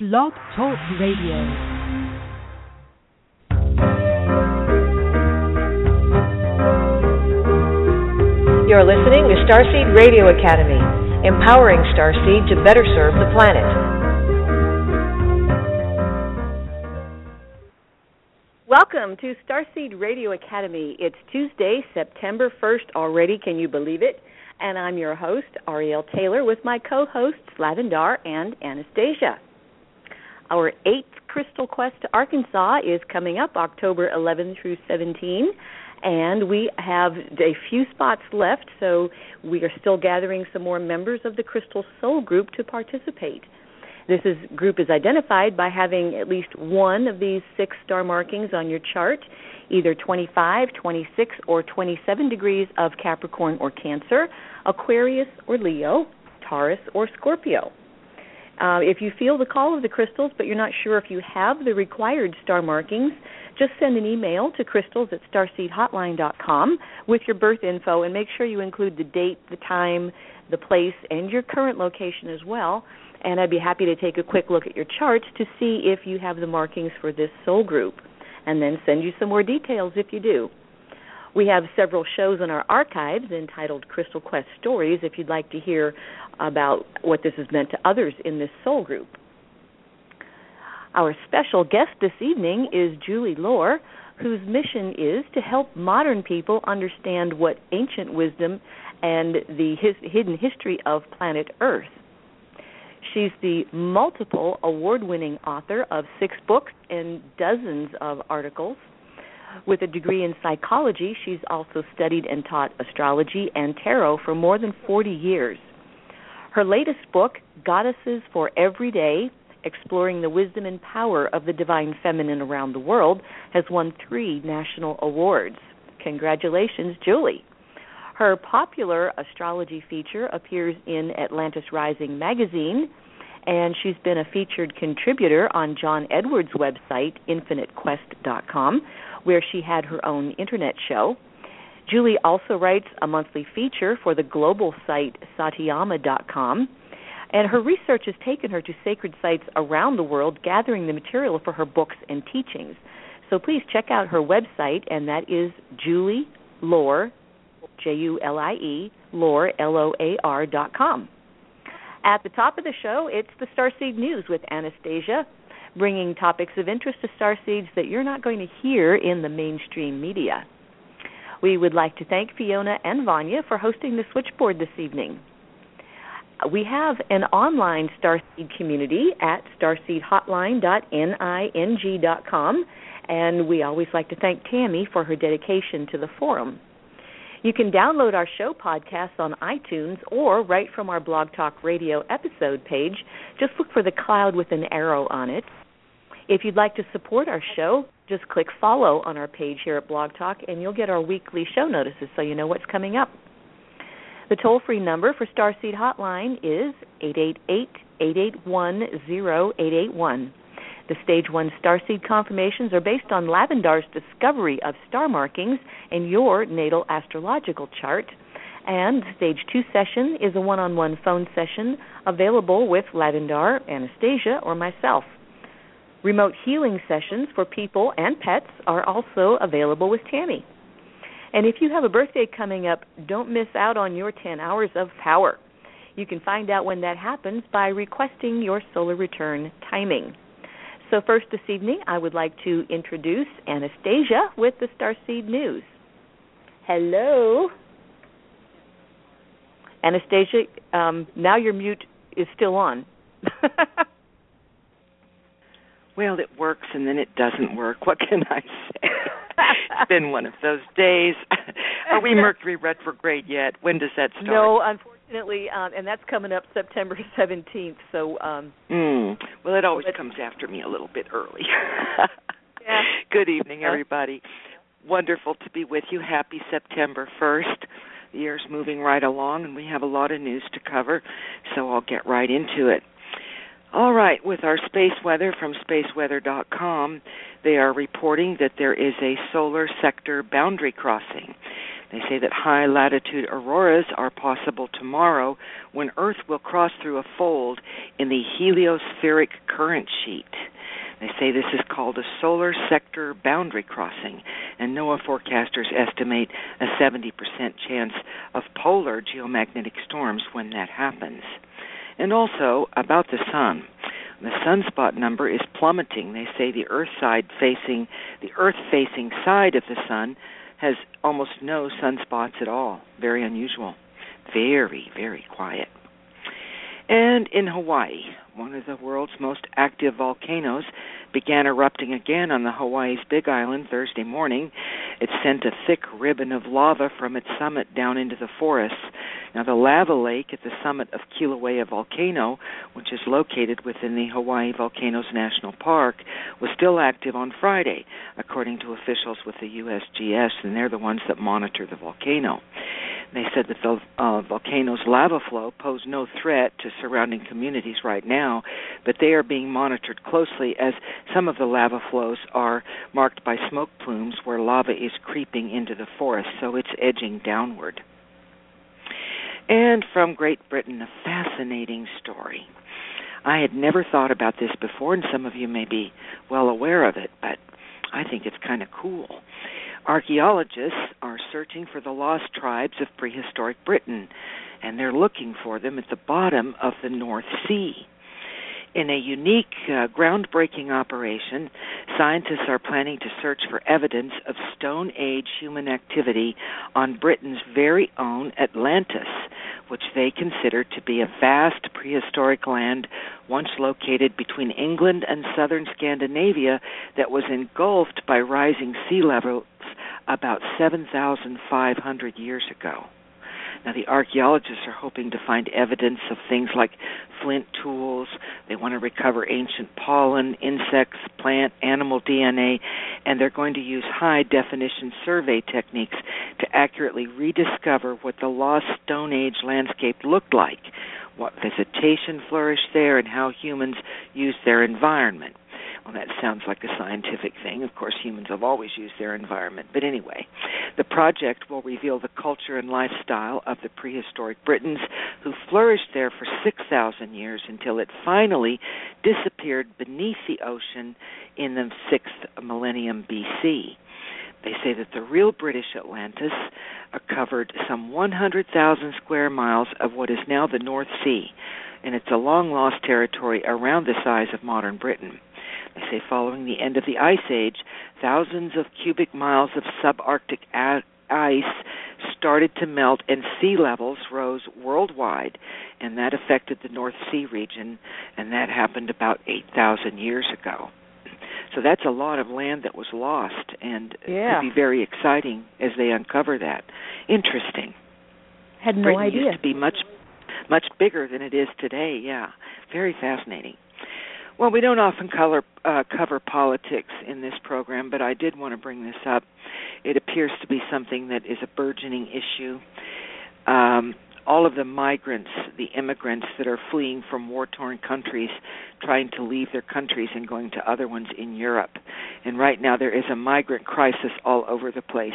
Blog Talk Radio. You're listening to Starseed Radio Academy, empowering Starseed to better serve the planet. Welcome to Starseed Radio Academy. It's Tuesday, September 1st already, can you believe it? And I'm your host, Arielle Taylor, with my co-hosts, Lavendar and Anastasia. Our 8th Crystal Quest to Arkansas is coming up October 11 through 17. And we have a few spots left, so we are still gathering some more members of the Crystal Soul Group to participate. This group is identified by having at least one of these 6 star markings on your chart, either 25, 26, or 27 degrees of Capricorn or Cancer, Aquarius or Leo, Taurus or Scorpio. If you feel the call of the crystals but you're not sure if you have the required star markings, just send an email to crystals@starseedhotline.com with your birth info and make sure you include the date, the time, the place, and your current location as well. And I'd be happy to take a quick look at your charts to see if you have the markings for this soul group and then send you some more details if you do. We have several shows in our archives entitled Crystal Quest Stories if you'd like to hear about what this has meant to others in this soul group. Our special guest this evening is Julie Lohr, whose mission is to help modern people understand what ancient wisdom and the hidden history of planet Earth. She's the multiple award-winning author of 6 books and dozens of articles. With a degree in psychology, she's also studied and taught astrology and tarot for more than 40 years. Her latest book, Goddesses for Every Day, Exploring the Wisdom and Power of the Divine Feminine Around the World, has won 3 national awards. Congratulations, Julie. Her popular astrology feature appears in Atlantis Rising magazine, and she's been a featured contributor on John Edwards' website, infinitequest.com, where she had her own internet show. Julie also writes a monthly feature for the global site, satyama.com, and her research has taken her to sacred sites around the world, gathering the material for her books and teachings. So please check out her website, and that is Julie Lohr, Julie, Lohr.com. At the top of the show, it's the Starseed News with Anastasia, bringing topics of interest to starseeds that you're not going to hear in the mainstream media. We would like to thank Fiona and Vanya for hosting the switchboard this evening. We have an online Starseed community at starseedhotline.ning.com, and we always like to thank Tammy for her dedication to the forum. You can download our show podcasts on iTunes or right from our Blog Talk Radio episode page. Just look for the cloud with an arrow on it. If you'd like to support our show, just click follow on our page here at Blog Talk, and you'll get our weekly show notices so you know what's coming up. The toll-free number for Starseed Hotline is 888-881-0881. The Stage 1 starseed confirmations are based on Lavendar's discovery of star markings in your natal astrological chart, and Stage 2 session is a one-on-one phone session available with Lavendar, Anastasia, or myself. Remote healing sessions for people and pets are also available with Tammy. And if you have a birthday coming up, don't miss out on your 10 hours of power. You can find out when that happens by requesting your solar return timing. So first this evening, I would like to introduce Anastasia with the Starseed News. Hello. Anastasia, now your mute is still on. Well, it works and then it doesn't work. What can I say? It's been one of those days. Are we Mercury retrograde yet? When does that start? No, unfortunately, and that's coming up September 17th. So, Well, it always comes after me a little bit early. Yeah. Good evening, everybody. Wonderful to be with you. Happy September 1st. The year's moving right along, and we have a lot of news to cover, so I'll get right into it. All right, with our space weather from spaceweather.com, they are reporting that there is a solar sector boundary crossing. They say that high-latitude auroras are possible tomorrow when Earth will cross through a fold in the heliospheric current sheet. They say this is called a solar sector boundary crossing, and NOAA forecasters estimate a 70% chance of polar geomagnetic storms when that happens. And also, about the sun. The sunspot number is plummeting. They say the Earth-facing side of the sun has almost no sunspots at all. Very unusual. Very, very quiet. And in Hawaii, one of the world's most active volcanoes began erupting again on Hawaii's Big Island Thursday morning. It sent a thick ribbon of lava from its summit down into the forests. Now, the lava lake at the summit of Kilauea Volcano, which is located within the Hawaii Volcanoes National Park, was still active on Friday, according to officials with the USGS, and they're the ones that monitor the volcano. They said that the volcano's lava flow posed no threat to surrounding communities right now, but they are being monitored closely as some of the lava flows are marked by smoke plumes where lava is creeping into the forest, so it's edging downward. And from Great Britain, a fascinating story. I had never thought about this before, and some of you may be well aware of it, but I think it's kind of cool. Archaeologists are searching for the lost tribes of prehistoric Britain, and they're looking for them at the bottom of the North Sea. In a unique, groundbreaking operation, scientists are planning to search for evidence of Stone Age human activity on Britain's very own Atlantis, which they consider to be a vast prehistoric land once located between England and southern Scandinavia that was engulfed by rising sea levels about 7,500 years ago. Now, the archaeologists are hoping to find evidence of things like flint tools. They want to recover ancient pollen, insects, plant, animal DNA, and they're going to use high-definition survey techniques to accurately rediscover what the lost Stone Age landscape looked like, what vegetation flourished there, and how humans used their environment. Well, that sounds like a scientific thing. Of course, humans have always used their environment. But anyway, the project will reveal the culture and lifestyle of the prehistoric Britons who flourished there for 6,000 years until it finally disappeared beneath the ocean in the 6th millennium BC. They say that the real British Atlantis covered some 100,000 square miles of what is now the North Sea, and it's a long-lost territory around the size of modern Britain. They say following the end of the Ice Age, thousands of cubic miles of subarctic ice started to melt and sea levels rose worldwide, and that affected the North Sea region, and that happened about 8,000 years ago. So that's a lot of land that was lost, and it would be very exciting as they uncover that. Interesting. Had no Britain idea. Used to be much bigger than it is today, yeah. Very fascinating. Well, we don't often cover politics in this program, but I did want to bring this up. It appears to be something that is a burgeoning issue. All of the immigrants that are fleeing from war-torn countries, trying to leave their countries and going to other ones in Europe. And right now there is a migrant crisis all over the place.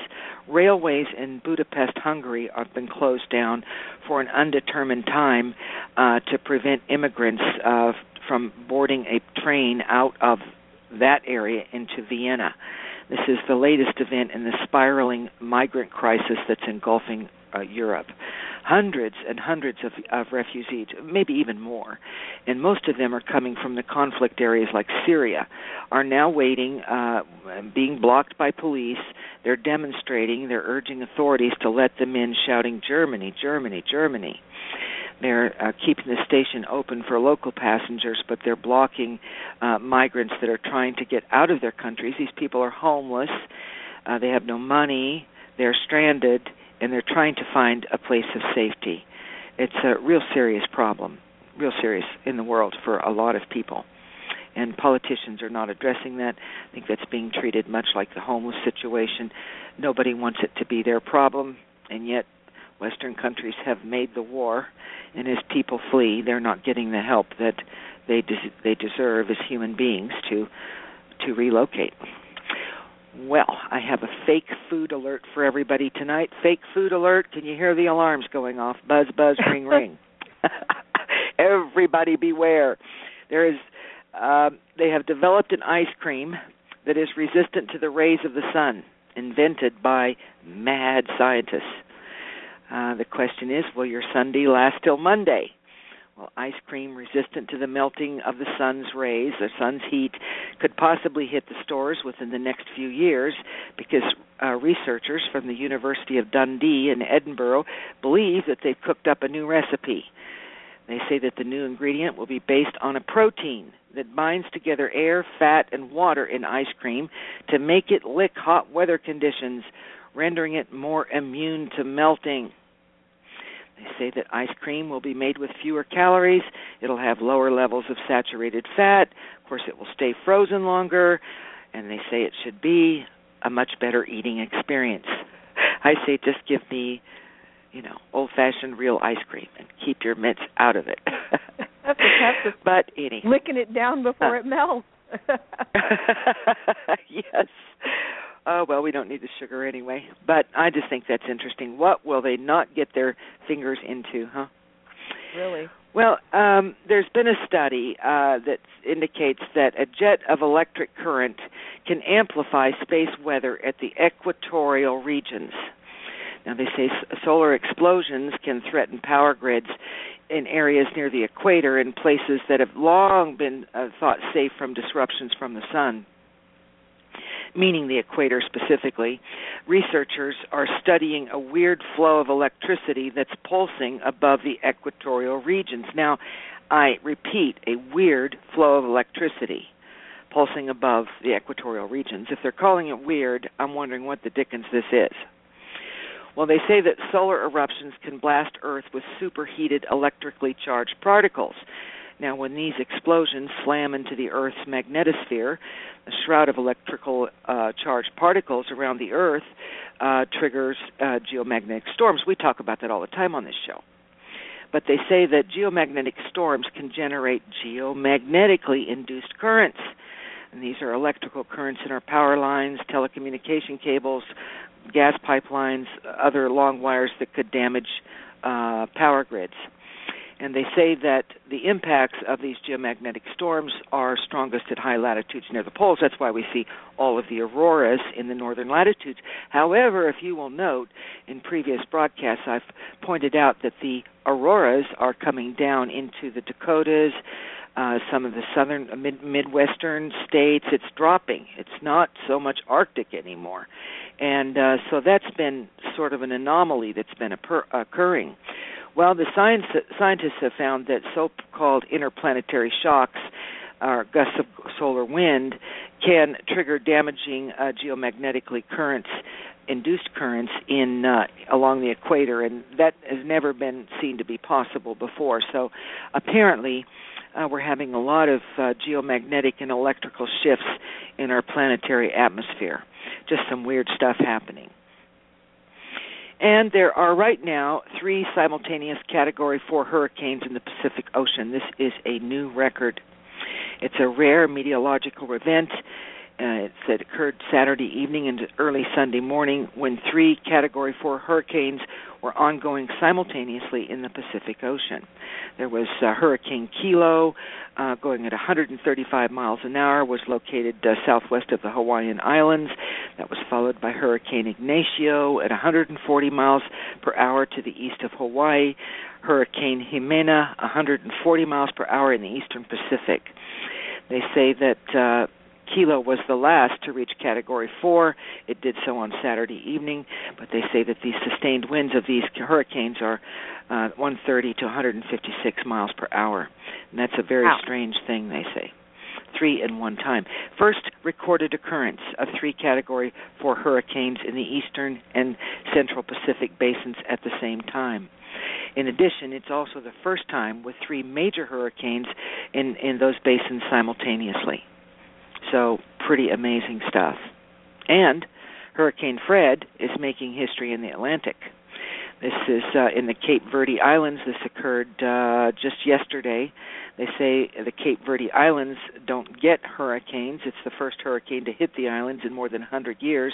Railways in Budapest, Hungary have been closed down for an undetermined time to prevent immigrants from boarding a train out of that area into Vienna. This is the latest event in the spiraling migrant crisis that's engulfing Europe. Hundreds and hundreds of refugees, maybe even more, and most of them are coming from the conflict areas like Syria, are now waiting, being blocked by police. They're demonstrating, they're urging authorities to let them in, shouting, "Germany, Germany, Germany." They're keeping the station open for local passengers, but they're blocking migrants that are trying to get out of their countries. These people are homeless. They have no money. They're stranded, and they're trying to find a place of safety. It's a real serious problem, real serious in the world for a lot of people. And politicians are not addressing that. I think that's being treated much like the homeless situation. Nobody wants it to be their problem, and yet Western countries have made the war, and as people flee, they're not getting the help that they deserve as human beings to relocate. Well, I have a fake food alert for everybody tonight. Fake food alert. Can you hear the alarms going off? Buzz, buzz, ring, ring. Everybody beware. There is. They have developed an ice cream that is resistant to the rays of the sun, invented by mad scientists. The question is, will your Sunday last till Monday? Well, ice cream resistant to the melting of the sun's rays, the sun's heat, could possibly hit the stores within the next few years because researchers from the University of Dundee in Edinburgh believe that they've cooked up a new recipe. They say that the new ingredient will be based on a protein that binds together air, fat, and water in ice cream to make it lick hot weather conditions, rendering it more immune to melting. They say that ice cream will be made with fewer calories. It'll have lower levels of saturated fat. Of course, it will stay frozen longer. And they say it should be a much better eating experience. I say just give me, old-fashioned real ice cream and keep your mitts out of it. But anyhow. Licking it down before it melts. Yes. Oh, well, we don't need the sugar anyway. But I just think that's interesting. What will they not get their fingers into, huh? Really? Well, there's been a study that indicates that a jet of electric current can amplify space weather at the equatorial regions. Now, they say solar explosions can threaten power grids in areas near the equator in places that have long been thought safe from disruptions from the sun, meaning the equator specifically. Researchers are studying a weird flow of electricity that's pulsing above the equatorial regions. Now, I repeat, a weird flow of electricity pulsing above the equatorial regions. If they're calling it weird, I'm wondering what the dickens this is. Well, they say that solar eruptions can blast Earth with superheated electrically charged particles. Now, when these explosions slam into the Earth's magnetosphere, a shroud of electrical charged particles around the Earth triggers geomagnetic storms. We talk about that all the time on this show. But they say that geomagnetic storms can generate geomagnetically induced currents. And these are electrical currents in our power lines, telecommunication cables, gas pipelines, other long wires that could damage power grids. And they say that the impacts of these geomagnetic storms are strongest at high latitudes near the poles. That's why we see all of the auroras in the northern latitudes. However, if you will note, in previous broadcasts, I've pointed out that the auroras are coming down into the Dakotas, some of the southern, midwestern states. It's dropping. It's not so much Arctic anymore. And so that's been sort of an anomaly that's been occurring. Well, the scientists have found that so-called interplanetary shocks, or gusts of solar wind, can trigger damaging geomagnetically induced currents in along the equator, and that has never been seen to be possible before. So apparently we're having a lot of geomagnetic and electrical shifts in our planetary atmosphere. Just some weird stuff happening. And there are right now 3 simultaneous Category 4 hurricanes in the Pacific Ocean. This is a new record. It's a rare meteorological event. It occurred Saturday evening and early Sunday morning when 3 Category 4 hurricanes were ongoing simultaneously in the Pacific Ocean. There was Hurricane Kilo, going at 135 miles an hour, was located southwest of the Hawaiian Islands. That was followed by Hurricane Ignacio at 140 miles per hour to the east of Hawaii, Hurricane Jimena 140 miles per hour in the eastern Pacific. They say that Kilo was the last to reach Category 4. It did so on Saturday evening, but they say that the sustained winds of these hurricanes are 130 to 156 miles per hour. And that's a very strange thing, they say. 3 in one time. First recorded occurrence of 3 Category 4 hurricanes in the eastern and central Pacific basins at the same time. In addition, it's also the first time with 3 major hurricanes in those basins simultaneously. So pretty amazing stuff. And Hurricane Fred is making history in the Atlantic. This is in the Cape Verde Islands. This occurred just yesterday. They say the Cape Verde Islands don't get hurricanes. It's the first hurricane to hit the islands in more than 100 years,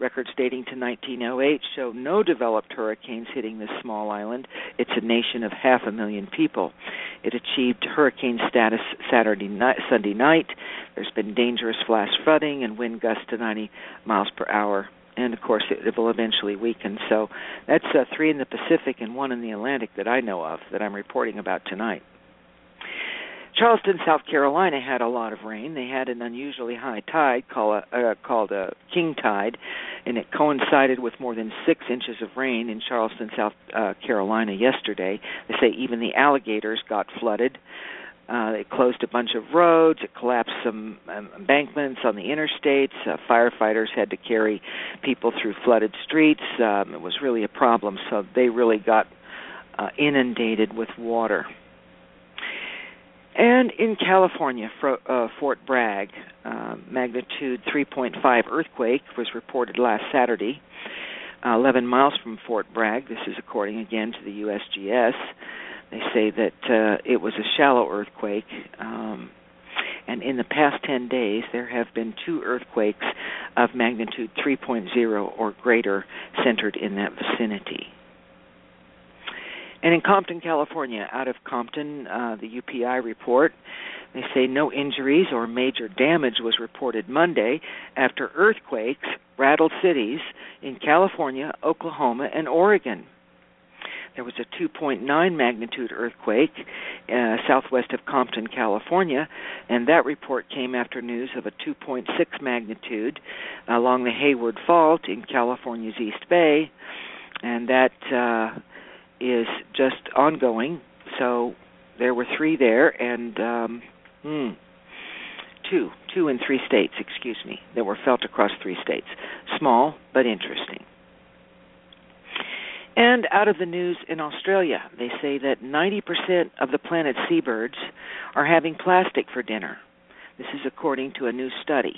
records dating to 1908 show no developed hurricanes hitting this small island. It's a nation of 500,000 people. It achieved hurricane status Sunday night. There's been dangerous flash flooding and wind gusts to 90 miles per hour. And, of course, it will eventually weaken. So that's three in the Pacific and one in the Atlantic that I know of that I'm reporting about tonight. Charleston, South Carolina had a lot of rain. They had an unusually high tide called a king tide, and it coincided with more than 6 inches of rain in Charleston, South Carolina yesterday. They say even the alligators got flooded. It closed a bunch of roads. It collapsed some embankments on the interstates. Firefighters had to carry people through flooded streets. It was really a problem, so they really got inundated with water. And in California, Fort Bragg, magnitude 3.5 earthquake was reported last Saturday, 11 miles from Fort Bragg. This is according, again, to the USGS. They say that it was a shallow earthquake, and in the past 10 days, there have been 2 earthquakes of magnitude 3.0 or greater centered in that vicinity. And in Compton, California, out of Compton, the UPI report, they say no injuries or major damage was reported Monday after earthquakes rattled cities in California, Oklahoma, and Oregon. There was a 2.9 magnitude earthquake southwest of Compton, California, and that report came after news of a 2.6 magnitude along the Hayward Fault in California's East Bay, and that is just ongoing. So there were 3 there, and two in 3 states, that were felt across 3 states. Small, but interesting. And out of the news in Australia, they say that 90% of the planet's seabirds are having plastic for dinner. This is according to a new study.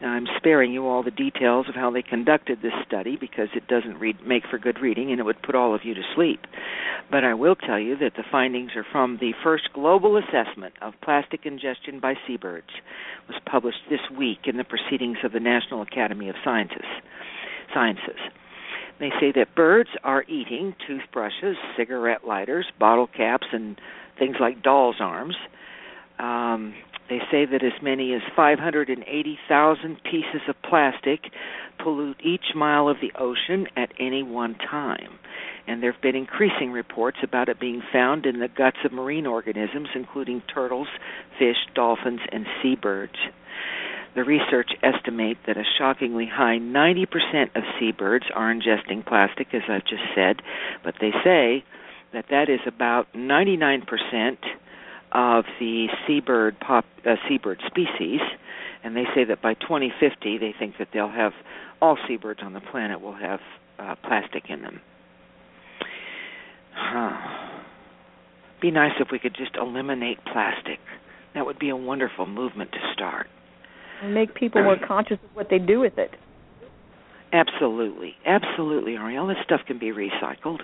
Now, I'm sparing you all the details of how they conducted this study because it doesn't make for good reading and it would put all of you to sleep. But I will tell you that the findings are from the first global assessment of plastic ingestion by seabirds. It was published this week in the Proceedings of the National Academy of Sciences. They say that birds are eating toothbrushes, cigarette lighters, bottle caps, and things like doll's arms. They say that as many as 580,000 pieces of plastic pollute each mile of the ocean at any one time. And there have been increasing reports about it being found in the guts of marine organisms, including turtles, fish, dolphins, and seabirds. The research estimates that a shockingly high 90% of seabirds are ingesting plastic, as I've just said, but they say that that is about 99% of the seabird species, and they say that by 2050 they think that they'll have all seabirds on the planet will have plastic in them. Be nice if we could just eliminate plastic. That would be a wonderful movement to start. And make people more conscious of what they do with it. Absolutely. Absolutely, Arielle. This stuff can be recycled.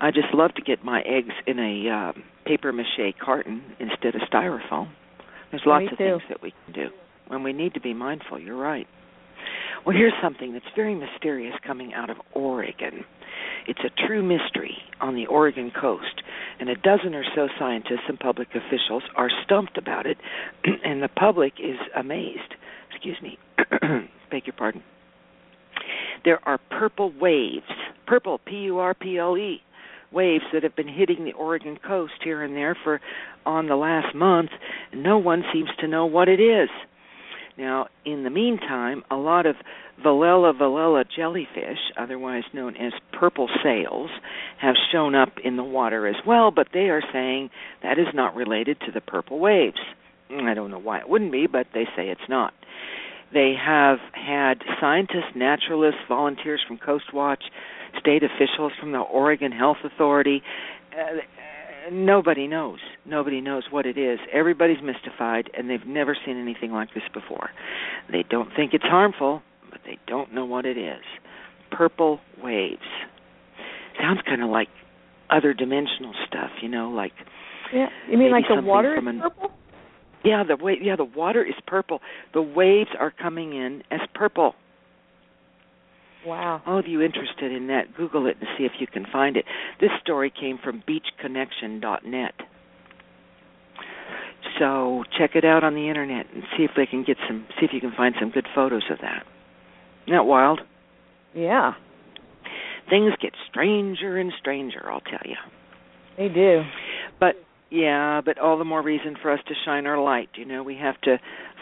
I just love to get my eggs in a papier-mâché carton instead of styrofoam. There's lots of things that we can do. And we need to be mindful. You're right. Well, here's something that's very mysterious coming out of Oregon. It's a true mystery on the Oregon coast, and a dozen or so scientists and public officials are stumped about it, and the public is amazed. Excuse me. Beg your pardon. There are purple waves, purple, P-U-R-P-L-E, waves that have been hitting the Oregon coast here and there for on the last month, and no one seems to know what it is. Now, in the meantime, a lot of Velella jellyfish, otherwise known as purple sails, have shown up in the water as well, but they are saying that is not related to the purple waves. I don't know why it wouldn't be, but they say it's not. They have had scientists, naturalists, volunteers from Coast Watch, state officials from the Oregon Health Authority. Nobody knows. Nobody knows what it is. Everybody's mystified, and they've never seen anything like this before. They don't think it's harmful, but they don't know what it is. Purple waves. sounds kind of like other dimensional stuff, you know, like... Yeah, you mean like the water is purple? Yeah, the water is purple. The waves are coming in as purple. Wow. All of you interested in that, Google it and see if you can find it. This story came from beachconnection.net. So check it out on the internet and see if they can get some. See if you can find some good photos of that. Isn't that wild? Yeah. Things get stranger and stranger, I'll tell you. They do. But yeah, but all the more reason for us to shine our light. You know, we have to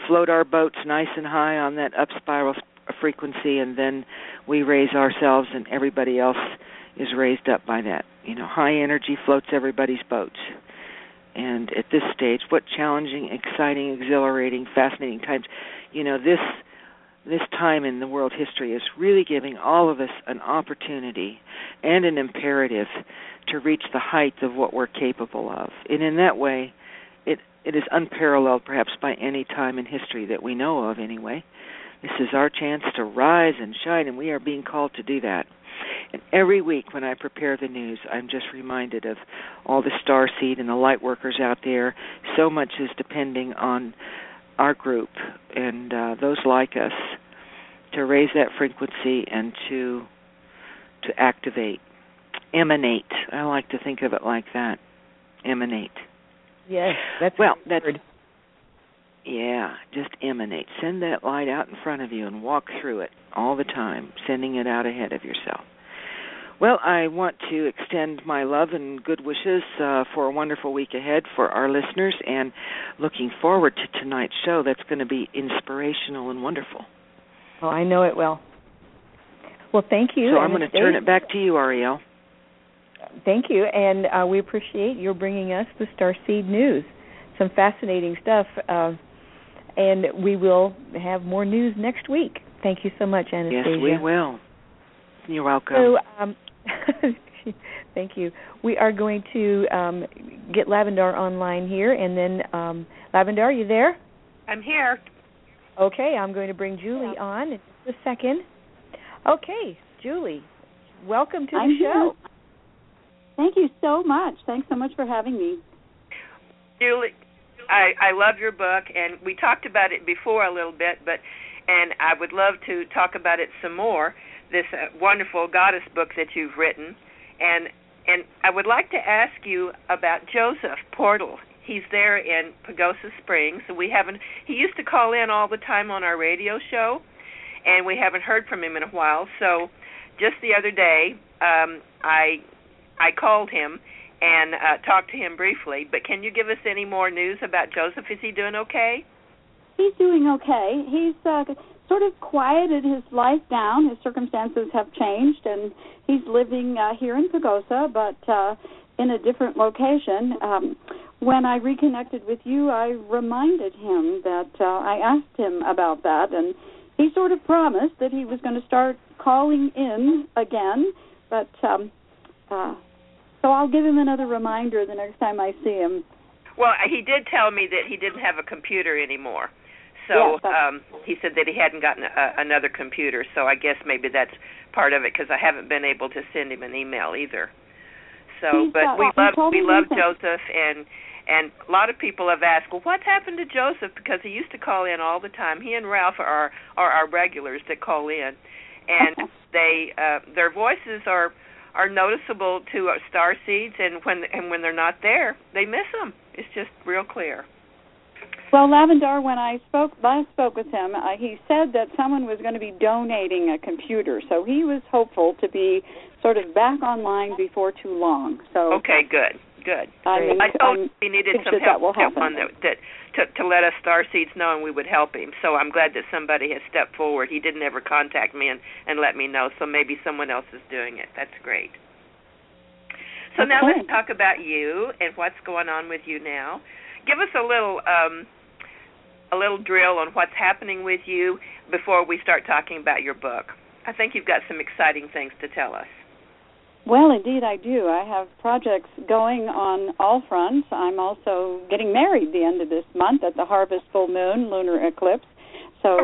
float our boats nice and high on that up spiral frequency, and then we raise ourselves, and everybody else is raised up by that. You know, high energy floats everybody's boats. And at this stage, what challenging, exciting, exhilarating, fascinating times. You know, this time in the world history is really giving all of us an opportunity and an imperative to reach the heights of what we're capable of. And in that way, it is unparalleled perhaps by any time in history that we know of anyway. This is our chance to rise and shine, and we are being called to do that. And every week when I prepare the news, I'm just reminded of all the starseed and the light workers out there. So much is depending on our group and those like us to raise that frequency and to activate, emanate. I like to think of it like that, emanate. Yes, that's well, a good word. Yeah, just emanate. Send that light out in front of you and walk through it all the time, sending it out ahead of yourself. Well, I want to extend my love and good wishes for a wonderful week ahead for our listeners, and looking forward to tonight's show. That's going to be inspirational and wonderful. Oh, I know it will. Well, thank you. So I'm going to turn it back to you, Ariel. Thank you, and we appreciate your bringing us the Starseed News. Some fascinating stuff. And we will have more news next week. Thank you so much, Anastasia. Yes, we will. You're welcome. So, thank you. We are going to get Lavendar online here, and then, Lavendar, are you there? I'm here. Okay, I'm going to bring Julie on in just a second. Okay, Julie, welcome to the show. Thank you so much. Thanks so much for having me. Julie, I love your book, and we talked about it before a little bit, and I would love to talk about it some more, this wonderful goddess book that you've written. And I would like to ask you about Joseph Portal. He's there in Pagosa Springs. He used to call in all the time on our radio show, and we haven't heard from him in a while. So just the other day, I called him and talked to him briefly. But can you give us any more news about Joseph? Is he doing okay? He's doing okay. He's sort of quieted his life down. His circumstances have changed, and he's living here in Pagosa, but in a different location. When I reconnected with you, I reminded him that I asked him about that, and he sort of promised that he was going to start calling in again, but so I'll give him another reminder the next time I see him. Well, he did tell me that he didn't have a computer anymore. So he said that he hadn't gotten another computer, so I guess maybe that's part of it, because I haven't been able to send him an email either. So, we love Joseph, and a lot of people have asked, well, what's happened to Joseph? Because he used to call in all the time. He and Ralph are our regulars that call in, and their voices are noticeable to starseeds, and when they're not there, they miss them. It's just real clear. Well, Lavendar, when I last spoke with him, he said that someone was going to be donating a computer, so he was hopeful to be sort of back online before too long. So okay, good. I told him he needed some help on that to let us starseeds know, and we would help him. So I'm glad that somebody has stepped forward. He didn't ever contact me and let me know, so maybe someone else is doing it. That's great. So now let's talk about you and what's going on with you now. Give us a little drill on what's happening with you before we start talking about your book. I think you've got some exciting things to tell us. Well, indeed I do. I have projects going on all fronts. I'm also getting married the end of this month at the Harvest Full Moon Lunar Eclipse. So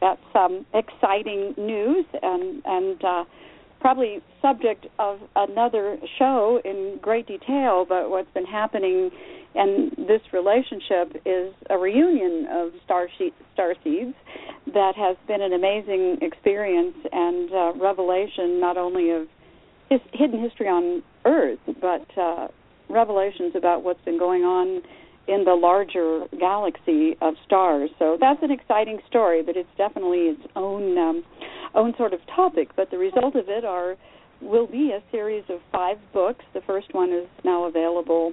that's exciting news, and probably subject of another show in great detail, but what's been happening and this relationship is a reunion of starseeds that has been an amazing experience and revelation, not only of his hidden history on Earth, but revelations about what's been going on in the larger galaxy of stars. So that's an exciting story, but it's definitely its own sort of topic. But the result of it will be a series of 5 books. The first one is now available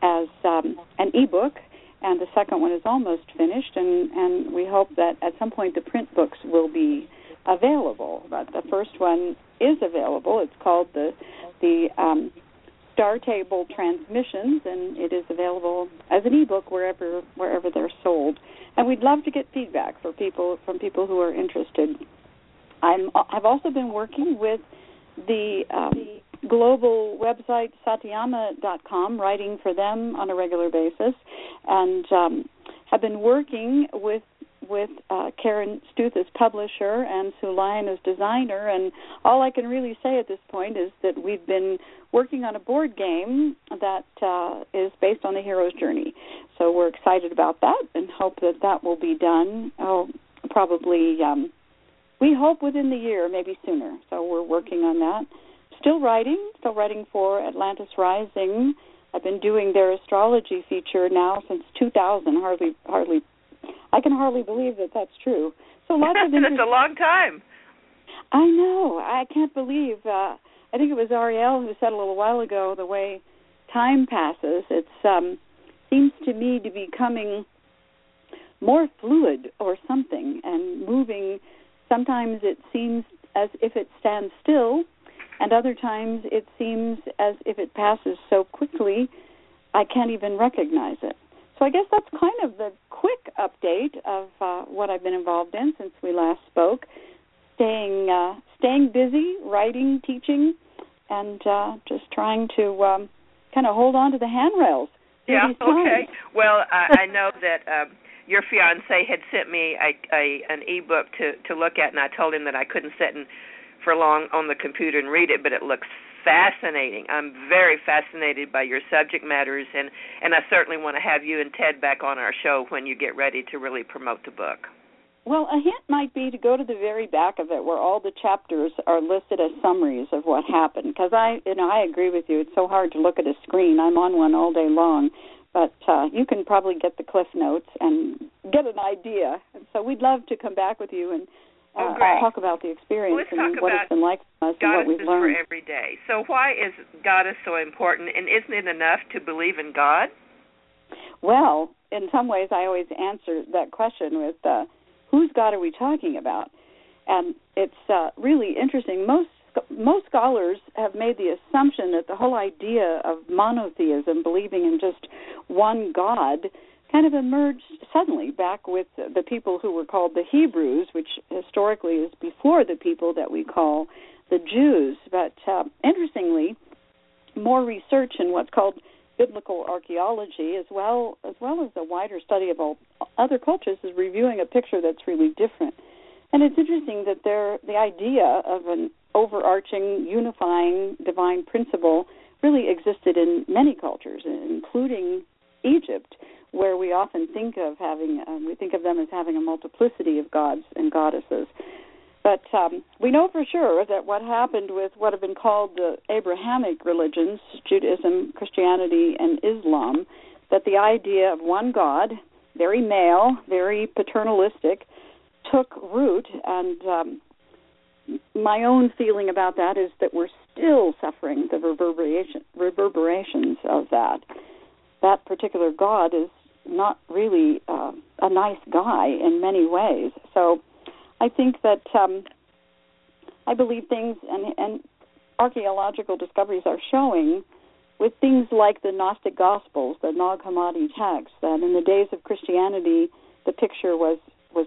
as an e-book, and the second one is almost finished, and we hope that at some point the print books will be available. But the first one is available. It's called the Star Table Transmissions, and it is available as an e-book wherever they're sold. And we'd love to get feedback from people who are interested. I've also been working with the global website satyama.com, writing for them on a regular basis, and have been working with Karen Stuth as publisher and Sue Lyon as designer, and all I can really say at this point is that we've been working on a board game that is based on the hero's journey. So we're excited about that and hope that will be done probably, we hope within the year, maybe sooner. So we're working on that. Still writing for Atlantis Rising. I've been doing their astrology feature now since 2000. Hardly, I can hardly believe that that's true. So lots of that's a long time. I know. I can't believe. I think it was Ariel who said a little while ago, the way time passes, it seems to me to be coming more fluid or something and moving. Sometimes it seems as if it stands still, and other times it seems as if it passes so quickly I can't even recognize it. So I guess that's kind of the quick update of what I've been involved in since we last spoke. Staying busy, writing, teaching, and just trying to kind of hold on to the handrails. Yeah, okay. Well, I know that your fiancé had sent me an e-book to look at, and I told him that I couldn't sit and for long on the computer and read it, but it looks fascinating. I'm very fascinated by your subject matters, and I certainly want to have you and Ted back on our show when you get ready to really promote the book. Well, a hint might be to go to the very back of it where all the chapters are listed as summaries of what happened, because I agree with you. It's so hard to look at a screen. I'm on one all day long, but you can probably get the Cliff Notes and get an idea. And so we'd love to come back with you and talk about the experience and what it's been like for us and what we've learned. For every day. So why is Goddess so important, and isn't it enough to believe in God? Well, in some ways I always answer that question with, whose God are we talking about? And it's really interesting. Most scholars have made the assumption that the whole idea of monotheism, believing in just one God, kind of emerged suddenly back with the people who were called the Hebrews, which historically is before the people that we call the Jews. But interestingly, more research in what's called biblical archaeology, as well as a wider study of all other cultures, is reviewing a picture that's really different. And it's interesting that the idea of an overarching, unifying divine principle really existed in many cultures, including Egypt, where we often think of them as having a multiplicity of gods and goddesses. But we know for sure that what happened with what have been called the Abrahamic religions, Judaism, Christianity, and Islam, that the idea of one God, very male, very paternalistic, took root. And my own feeling about that is that we're still suffering the reverberations of that. That particular God is not really a nice guy in many ways. So I think that I believe things, and archaeological discoveries are showing with things like the Gnostic Gospels, the Nag Hammadi text, that in the days of Christianity, the picture was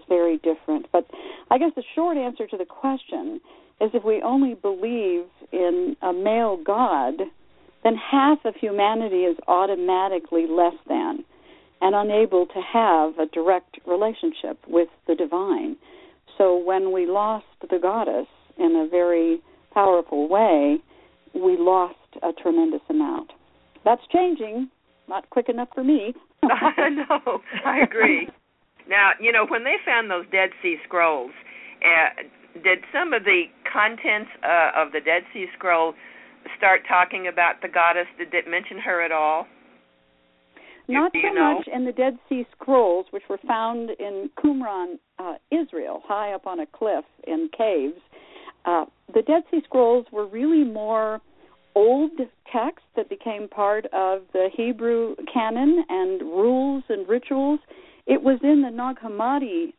very different. But I guess the short answer to the question is if we only believe in a male God, then half of humanity is automatically less than and unable to have a direct relationship with the divine. So when we lost the goddess in a very powerful way, we lost a tremendous amount. That's changing. Not quick enough for me. No, I agree. Now, you know, when they found those Dead Sea Scrolls, did some of the contents of the Dead Sea Scroll start talking about the goddess? Did it mention her at all? Not so much in the Dead Sea Scrolls, which were found in Qumran, Israel, high up on a cliff in caves. The Dead Sea Scrolls were really more old texts that became part of the Hebrew canon and rules and rituals. It was in the Nag Hammadi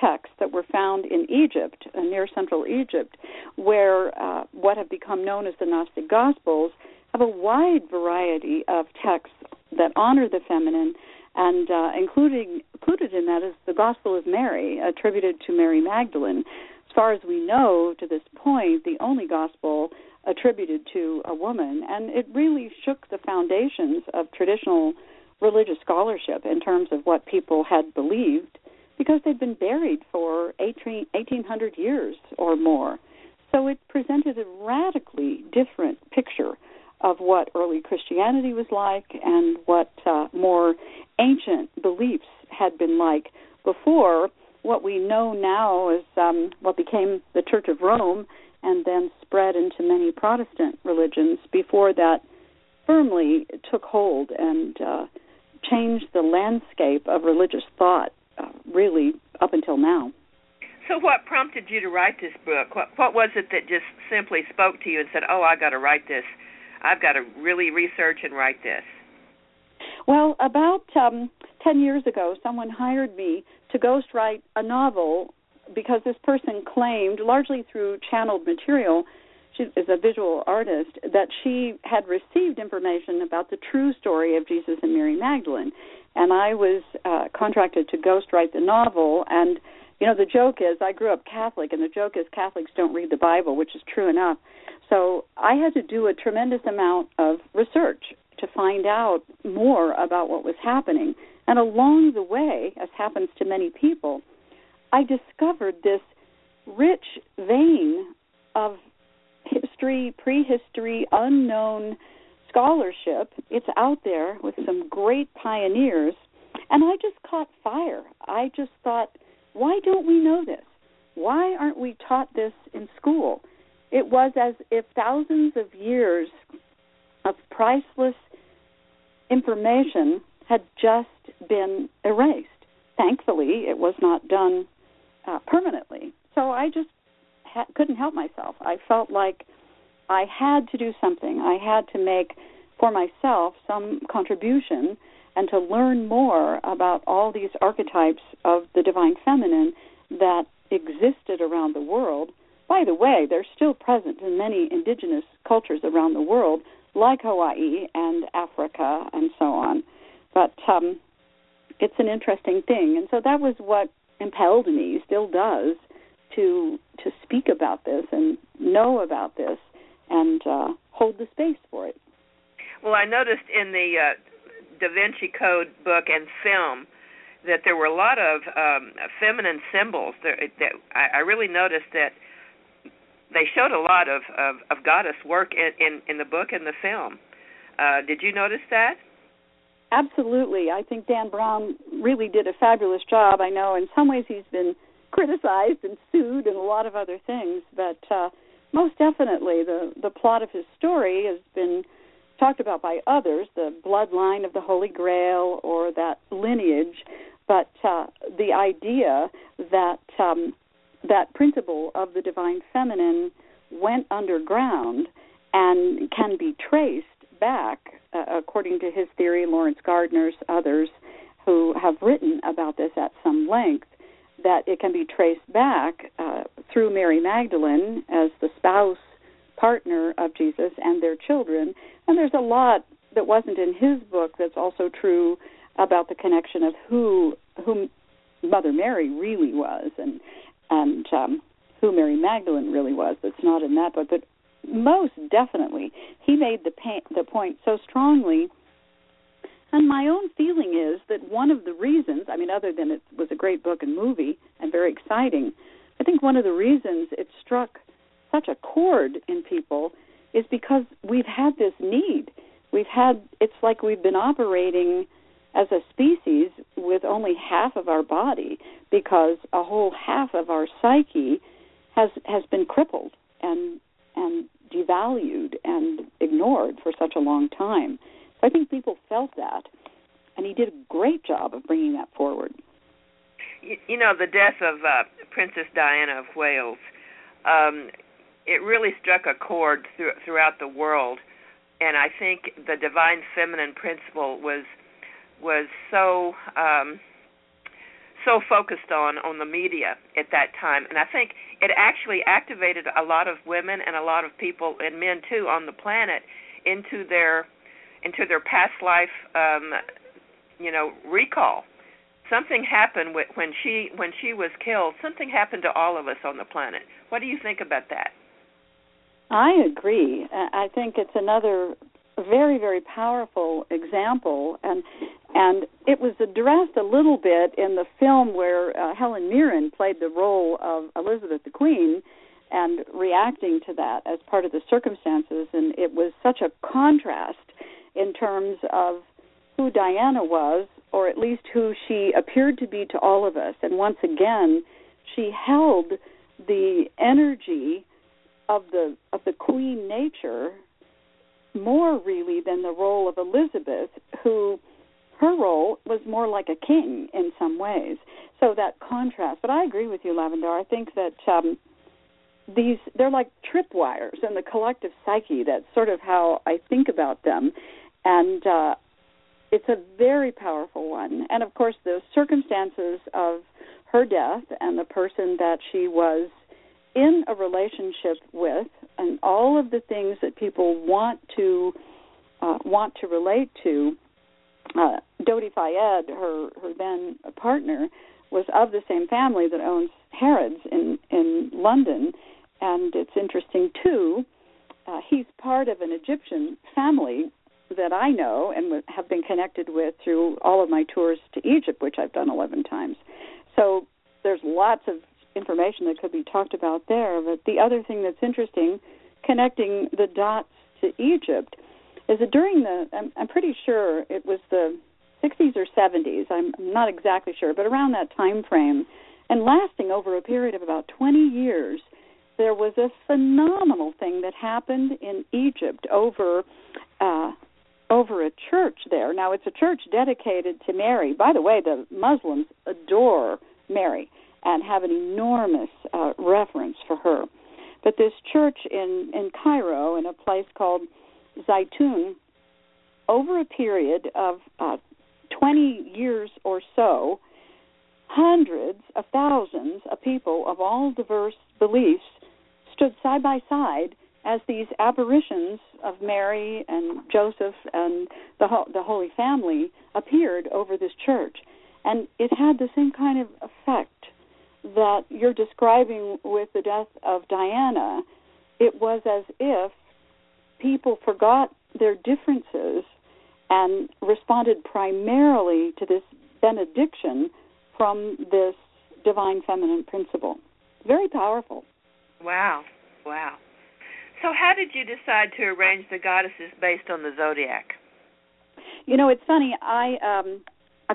texts that were found in Egypt, near central Egypt, where what have become known as the Gnostic Gospels have a wide variety of texts that honor the feminine, and included in that is the Gospel of Mary, attributed to Mary Magdalene. As far as we know to this point, the only gospel attributed to a woman, and it really shook the foundations of traditional religious scholarship in terms of what people had believed, because they'd been buried for 1,800 years or more. So it presented a radically different picture of what early Christianity was like and what more ancient beliefs had been like before what we know now is what became the Church of Rome and then spread into many Protestant religions. Before that firmly took hold and changed the landscape of religious thought, really, up until now. So what prompted you to write this book? What was it that just simply spoke to you and said, oh, I've got to write this. I've got to really research and write this? Well, about 10 years ago, someone hired me to ghostwrite a novel because this person claimed, largely through channeled material, she is a visual artist, that she had received information about the true story of Jesus and Mary Magdalene. And I was contracted to ghostwrite the novel. And, you know, the joke is I grew up Catholic, and the joke is Catholics don't read the Bible, which is true enough. So I had to do a tremendous amount of research to find out more about what was happening. And along the way, as happens to many people, I discovered this rich vein of history, prehistory, unknown scholarship. It's out there with some great pioneers. And I just caught fire. I just thought, why don't we know this? Why aren't we taught this in school? It was as if thousands of years of priceless information had just been erased. Thankfully, it was not done permanently. So I just couldn't help myself. I felt like I had to do something. I had to make for myself some contribution and to learn more about all these archetypes of the divine feminine that existed around the world. By the way, they're still present in many indigenous cultures around the world, like Hawaii and Africa and so on. But it's an interesting thing. And so that was what impelled me, still does, to speak about this and know about this and hold the space for it. Well, I noticed in the Da Vinci Code book and film that there were a lot of feminine symbols. I really noticed that they showed a lot of goddess work in the book and the film. Did you notice that? Absolutely. I think Dan Brown really did a fabulous job. I know in some ways he's been criticized and sued and a lot of other things, but most definitely the plot of his story has been talked about by others, the bloodline of the Holy Grail or that lineage, but the idea that that principle of the divine feminine went underground and can be traced back, according to his theory, Lawrence Gardner's, others who have written about this at some length, that it can be traced back through Mary Magdalene as the spouse partner of Jesus and their children. And there's a lot that wasn't in his book that's also true about the connection of who Mother Mary really was and who Mary Magdalene really was. That's not in that book. But most definitely, he made the point so strongly. And my own feeling is that one of the reasons, I mean, other than it was a great book and movie and very exciting, I think one of the reasons it struck such a chord in people is because we've had this need. It's like we've been operating as a species with only half of our body, because a whole half of our psyche has been crippled and devalued and ignored for such a long time. So I think people felt that, and he did a great job of bringing that forward. You know, the death of Princess Diana of Wales, it really struck a chord throughout the world, and I think the divine feminine principle was so focused on the media at that time. And I think it actually activated a lot of women and a lot of people, and men too, on the planet into their past life, recall. Something happened when she was killed. Something happened to all of us on the planet. What do you think about that? I agree. I think it's another very, very powerful example, and it was addressed a little bit in the film where Helen Mirren played the role of Elizabeth the Queen and reacting to that as part of the circumstances, and it was such a contrast in terms of who Diana was, or at least who she appeared to be to all of us. And once again, she held the energy of the queen nature more really than the role of Elizabeth, who her role was more like a king in some ways. So that contrast. But I agree with you, Lavendar. I think that they're like tripwires in the collective psyche. That's sort of how I think about them. And it's a very powerful one. And, of course, the circumstances of her death and the person that she was in a relationship with, and all of the things that people want to relate to. Dodi Fayed, her then partner, was of the same family that owns Harrods in London, and it's interesting too. He's part of an Egyptian family that I know and have been connected with through all of my tours to Egypt, which I've done 11 times. So there's lots of information that could be talked about there. But the other thing that's interesting, connecting the dots to Egypt, is that during I'm pretty sure it was the 60s or 70s, I'm not exactly sure, but around that time frame, and lasting over a period of about 20 years, there was a phenomenal thing that happened in Egypt over a church there. Now, it's a church dedicated to Mary. By the way, the Muslims adore Mary and have an enormous reverence for her. But this church in Cairo, in a place called Zaytun, over a period of 20 years or so, hundreds of thousands of people of all diverse beliefs stood side by side as these apparitions of Mary and Joseph and the Holy Family appeared over this church. And it had the same kind of effect that you're describing with the death of Diana. It was as if people forgot their differences and responded primarily to this benediction from this divine feminine principle. Very powerful. Wow. So how did you decide to arrange the goddesses based on the zodiac? You know, it's funny. I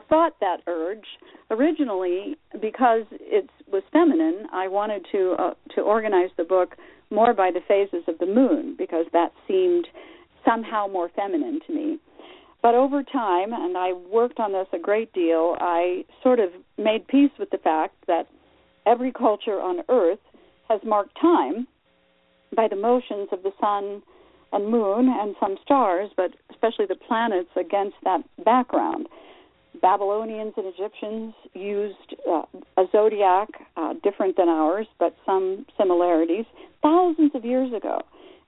fought that urge originally because it was feminine. I wanted to organize the book more by the phases of the moon, because that seemed somehow more feminine to me. But over time, and I worked on this a great deal, I sort of made peace with the fact that every culture on Earth has marked time by the motions of the sun and moon and some stars, but especially the planets against that background. Babylonians and Egyptians used a zodiac different than ours, but some similarities, thousands of years ago.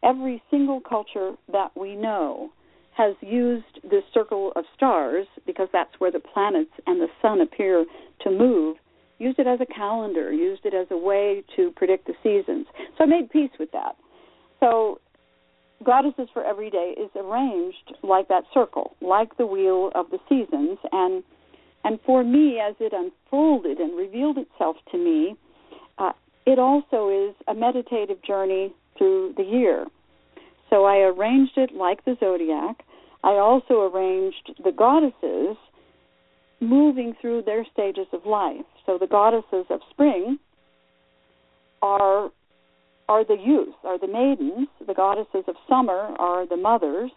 Every single culture that we know has used this circle of stars, because that's where the planets and the sun appear to move, used it as a calendar, used it as a way to predict the seasons. So I made peace with that. So Goddesses for Every Day is arranged like that circle, like the wheel of the seasons. And for me, as it unfolded and revealed itself to me, it also is a meditative journey through the year. So I arranged it like the zodiac. I also arranged the goddesses moving through their stages of life. So the goddesses of spring are the youth, are the maidens. The goddesses of summer are the mothers.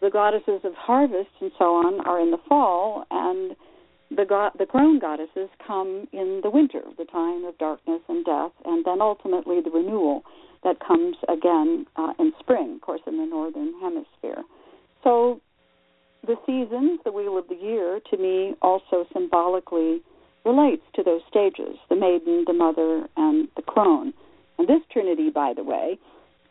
The goddesses of harvest and so on are in the fall, and the crone goddesses come in the winter, the time of darkness and death, and then ultimately the renewal that comes again in spring, of course, in the northern hemisphere. So the seasons, the wheel of the year, to me also symbolically relates to those stages, the maiden, the mother, and the crone. And this trinity, by the way,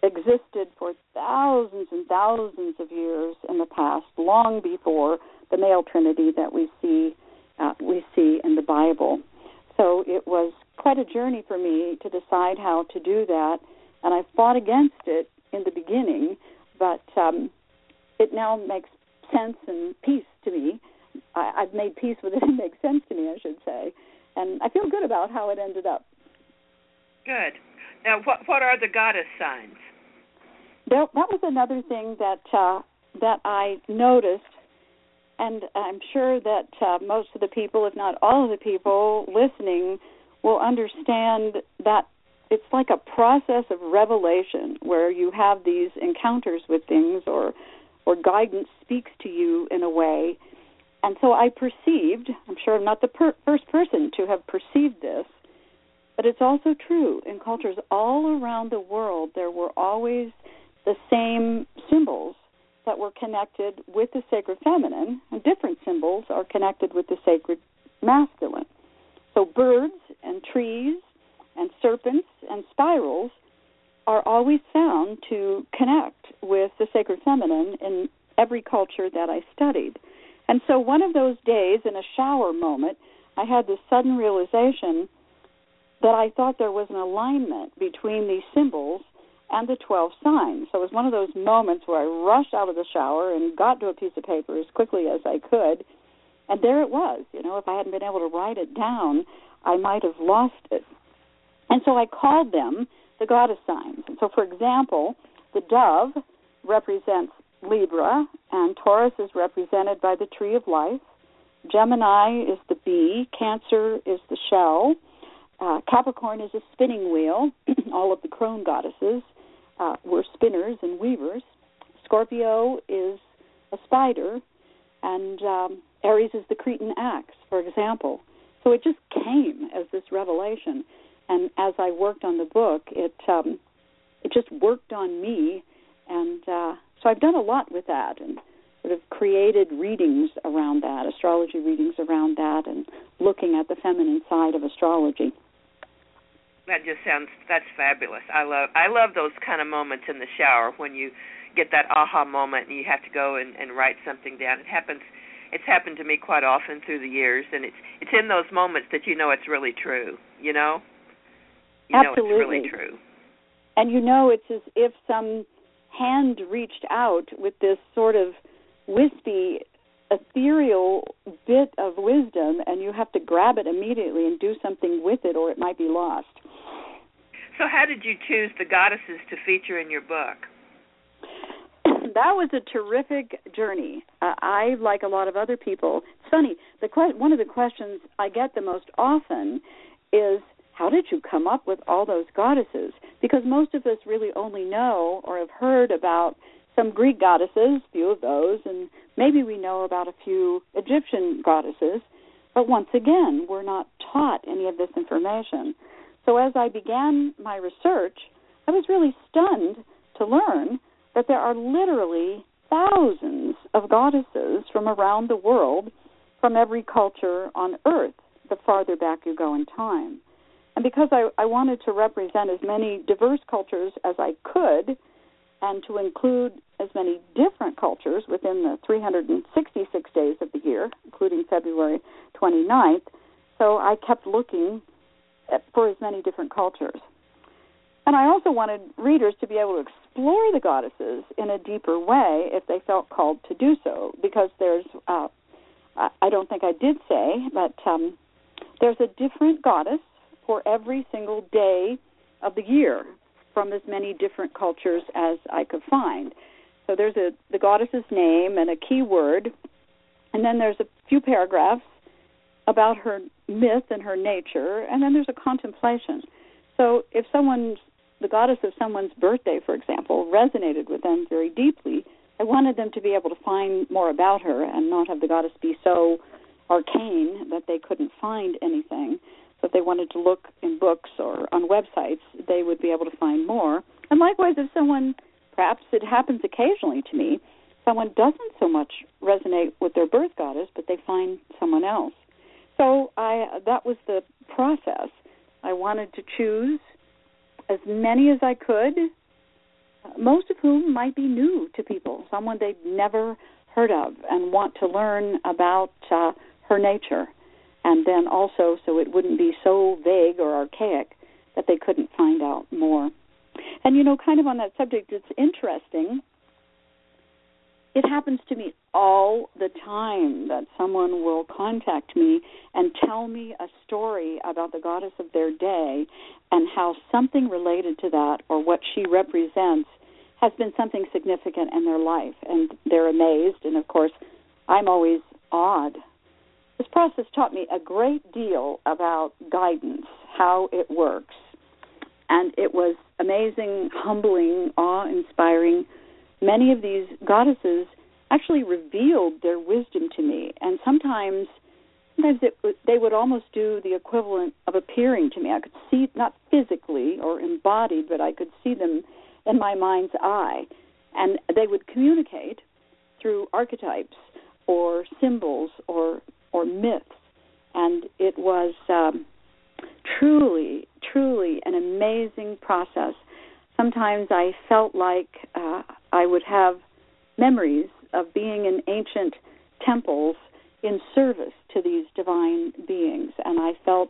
existed for thousands and thousands of years in the past, long before the male trinity that we see in the Bible. So it was quite a journey for me to decide how to do that, and I fought against it in the beginning, but it now makes sense and peace to me. I've made peace with it. It makes sense to me, I should say, and I feel good about how it ended up. Good. Now, what are the goddess signs? That was another thing that I noticed, and I'm sure that most of the people, if not all of the people listening, will understand that it's like a process of revelation where you have these encounters with things, or guidance speaks to you in a way. And so I perceived, I'm sure I'm not the first person to have perceived this, but it's also true in cultures all around the world. There were always the same symbols that were connected with the sacred feminine, and different symbols are connected with the sacred masculine. So birds and trees and serpents and spirals are always found to connect with the sacred feminine in every culture that I studied. And so one of those days, in a shower moment, I had this sudden realization that I thought there was an alignment between these symbols and the 12 signs. So it was one of those moments where I rushed out of the shower and got to a piece of paper as quickly as I could, and there it was. You know, if I hadn't been able to write it down, I might have lost it. And so I called them the goddess signs. And so, for example, the dove represents Libra, and Taurus is represented by the tree of life. Gemini is the bee. Cancer is the shell. Capricorn is a spinning wheel. All of the crone goddesses were spinners and weavers. Scorpio is a spider, and Aries is the Cretan axe, for example. So it just came as this revelation, and as I worked on the book, it just worked on me, and so I've done a lot with that, and sort of created readings around that, astrology readings around that, and looking at the feminine side of astrology. That just that's fabulous. I love those kind of moments in the shower when you get that aha moment and you have to go and write something down. It's happened to me quite often through the years, and it's in those moments that you know it's really true, you know? Absolutely. Know it's really true. And you know it's as if some hand reached out with this sort of wispy, ethereal bit of wisdom, and you have to grab it immediately and do something with it, or it might be lost. So how did you choose the goddesses to feature in your book? That was a terrific journey. I, like a lot of other people, it's funny, one of the questions I get the most often is, how did you come up with all those goddesses? Because most of us really only know or have heard about some Greek goddesses, few of those, and maybe we know about a few Egyptian goddesses, but once again, we're not taught any of this information. So as I began my research, I was really stunned to learn that there are literally thousands of goddesses from around the world, from every culture on Earth, the farther back you go in time. And because I wanted to represent as many diverse cultures as I could, and to include as many different cultures within the 366 days of the year, including February 29th. So I kept looking for as many different cultures. And I also wanted readers to be able to explore the goddesses in a deeper way if they felt called to do so, because there's, I don't think I did say, but there's a different goddess for every single day of the year, from as many different cultures as I could find. So there's the goddess's name and a keyword, and then there's a few paragraphs about her myth and her nature, and then there's a contemplation. So if the goddess of someone's birthday, for example, resonated with them very deeply, I wanted them to be able to find more about her and not have the goddess be so arcane that they couldn't find anything. So if they wanted to look in books or on websites, they would be able to find more. And likewise, if someone, perhaps it happens occasionally to me, someone doesn't so much resonate with their birth goddess, but they find someone else. So that was the process. I wanted to choose as many as I could, most of whom might be new to people, someone they'd never heard of and want to learn about her nature. And then also so it wouldn't be so vague or archaic that they couldn't find out more. And, you know, kind of on that subject, it's interesting. It happens to me all the time that someone will contact me and tell me a story about the goddess of their day and how something related to that or what she represents has been something significant in their life. And they're amazed. And, of course, I'm always awed. This process taught me a great deal about guidance, how it works. And it was amazing, humbling, awe-inspiring. Many of these goddesses actually revealed their wisdom to me, and sometimes they would almost do the equivalent of appearing to me. I could see, not physically or embodied, but I could see them in my mind's eye. And they would communicate through archetypes or symbols or myths. And it was truly, truly an amazing process. Sometimes I felt like I would have memories of being in ancient temples in service to these divine beings, and I felt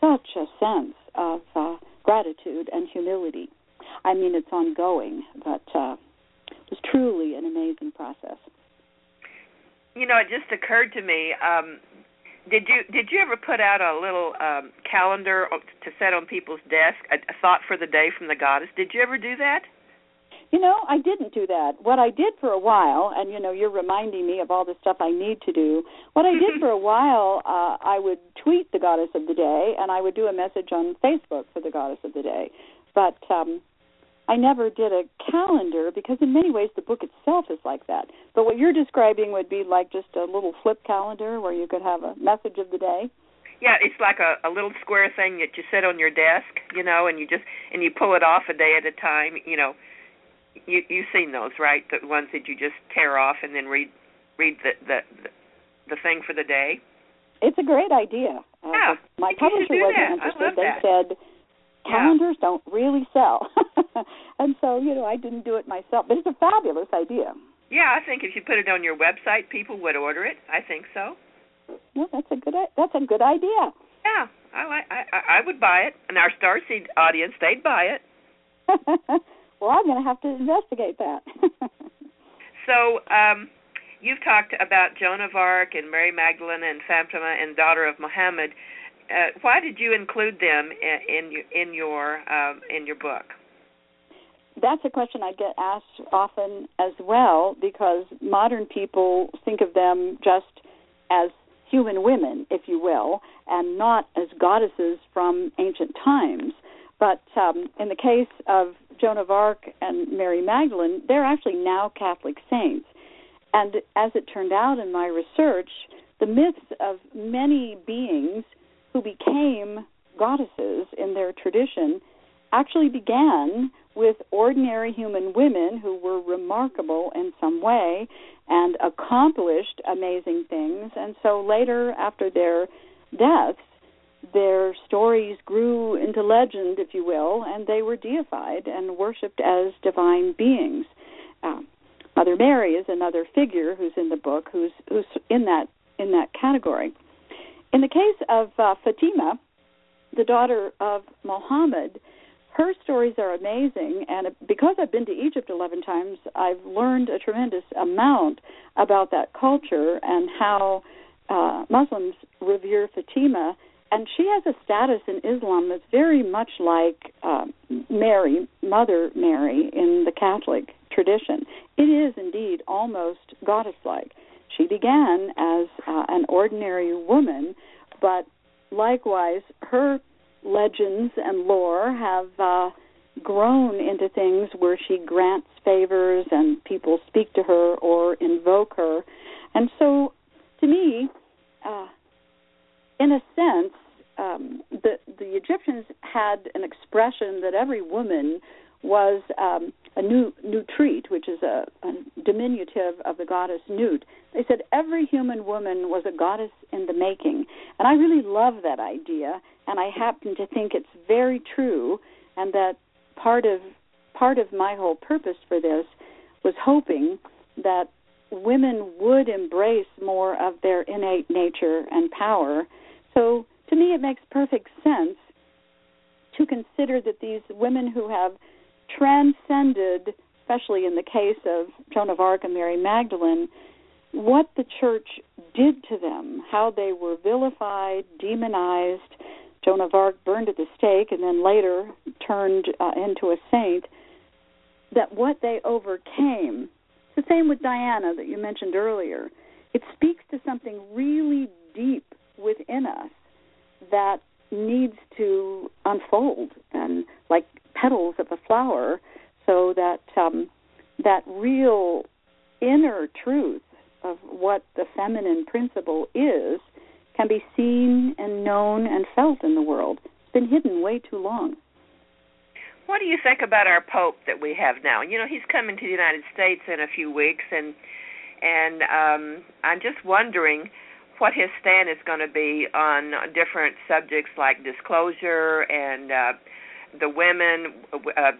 such a sense of gratitude and humility. I mean, it's ongoing, but it was truly an amazing process. You know, it just occurred to me, did you ever put out a little calendar to set on people's desk, a thought for the day from the goddess? Did you ever do that? You know, I didn't do that. What I did for a while, and, you know, you're reminding me of all the stuff I need to do. What I did for a while, I would tweet the goddess of the day, and I would do a message on Facebook for the goddess of the day. But I never did a calendar because in many ways the book itself is like that. But what you're describing would be like just a little flip calendar where you could have a message of the day. Yeah, it's like a little square thing that you set on your desk, you know, and you pull it off a day at a time, you know. You've seen those, right? The ones that you just tear off and then read the thing for the day. It's a great idea. Yeah, my publisher wasn't interested. They said calendars don't really sell, and so you know I didn't do it myself. But it's a fabulous idea. Yeah, I think if you put it on your website, people would order it. I think so. No, that's a good idea. Yeah, I would buy it, and our Starseed audience, they'd buy it. Well, I'm going to have to investigate that. So you've talked about Joan of Arc and Mary Magdalene and Fatima and Daughter of Muhammad. Why did you include them in your book? That's a question I get asked often as well because modern people think of them just as human women, if you will, and not as goddesses from ancient times. But in the case of Joan of Arc and Mary Magdalene, they're actually now Catholic saints. And as it turned out in my research, the myths of many beings who became goddesses in their tradition actually began with ordinary human women who were remarkable in some way and accomplished amazing things. And so later, after their deaths, their stories grew into legend, if you will, and they were deified and worshipped as divine beings. Mother Mary is another figure who's in the book, who's in that category. In the case of Fatima, the daughter of Muhammad, her stories are amazing, and because I've been to Egypt 11 times, I've learned a tremendous amount about that culture and how Muslims revere Fatima And she has a status in Islam that's very much like Mary, Mother Mary, in the Catholic tradition. It is indeed almost goddess-like. She began as an ordinary woman, but likewise her legends and lore have grown into things where she grants favors and people speak to her or invoke her. And so, to me, in a sense, the Egyptians had an expression that every woman was a nutrite, which is a diminutive of the goddess Nut. They said every human woman was a goddess in the making. And I really love that idea, and I happen to think it's very true, and that part of my whole purpose for this was hoping that women would embrace more of their innate nature and power. So to me it makes perfect sense to consider that these women who have transcended, especially in the case of Joan of Arc and Mary Magdalene, what the church did to them, how they were vilified, demonized. Joan of Arc burned at the stake and then later turned into a saint, that what they overcame. It's the same with Diana that you mentioned earlier. It speaks to something really deep within us that needs to unfold, and like petals of a flower, so that that real inner truth of what the feminine principle is can be seen and known and felt in the world. It's been hidden way too long. What do you think about our Pope that we have now? You know, he's coming to the United States in a few weeks, and I'm just wondering what his stand is going to be on different subjects like disclosure and the women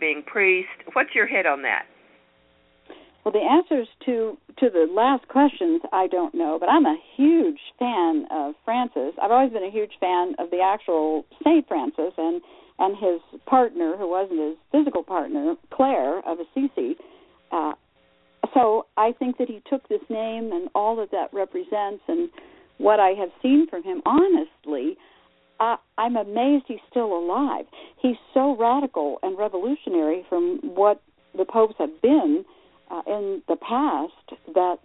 being priests. What's your hit on that? Well, the answers to the last questions I don't know, but I'm a huge fan of Francis. I've always been a huge fan of the actual St. Francis and his partner, who wasn't his physical partner, Claire of Assisi. So I think that he took this name and all that that represents, and what I have seen from him, honestly, I'm amazed he's still alive. He's so radical and revolutionary from what the popes have been in the past that,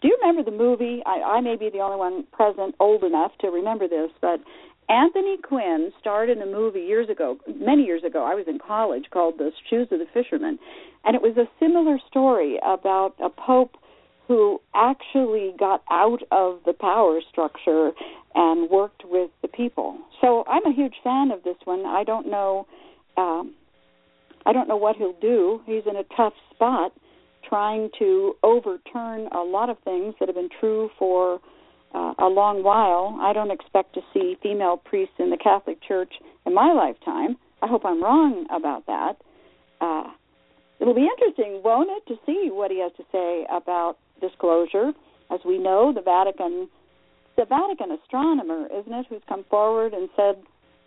do you remember the movie? I may be the only one present old enough to remember this, but Anthony Quinn starred in a movie many years ago, I was in college, called The Shoes of the Fisherman, and it was a similar story about a pope who actually got out of the power structure and worked with the people. So I'm a huge fan of this one. I don't know what he'll do. He's in a tough spot, trying to overturn a lot of things that have been true for a long while. I don't expect to see female priests in the Catholic Church in my lifetime. I hope I'm wrong about that. It'll be interesting, won't it, to see what he has to say about disclosure. As we know, the Vatican astronomer, isn't it, who's come forward and said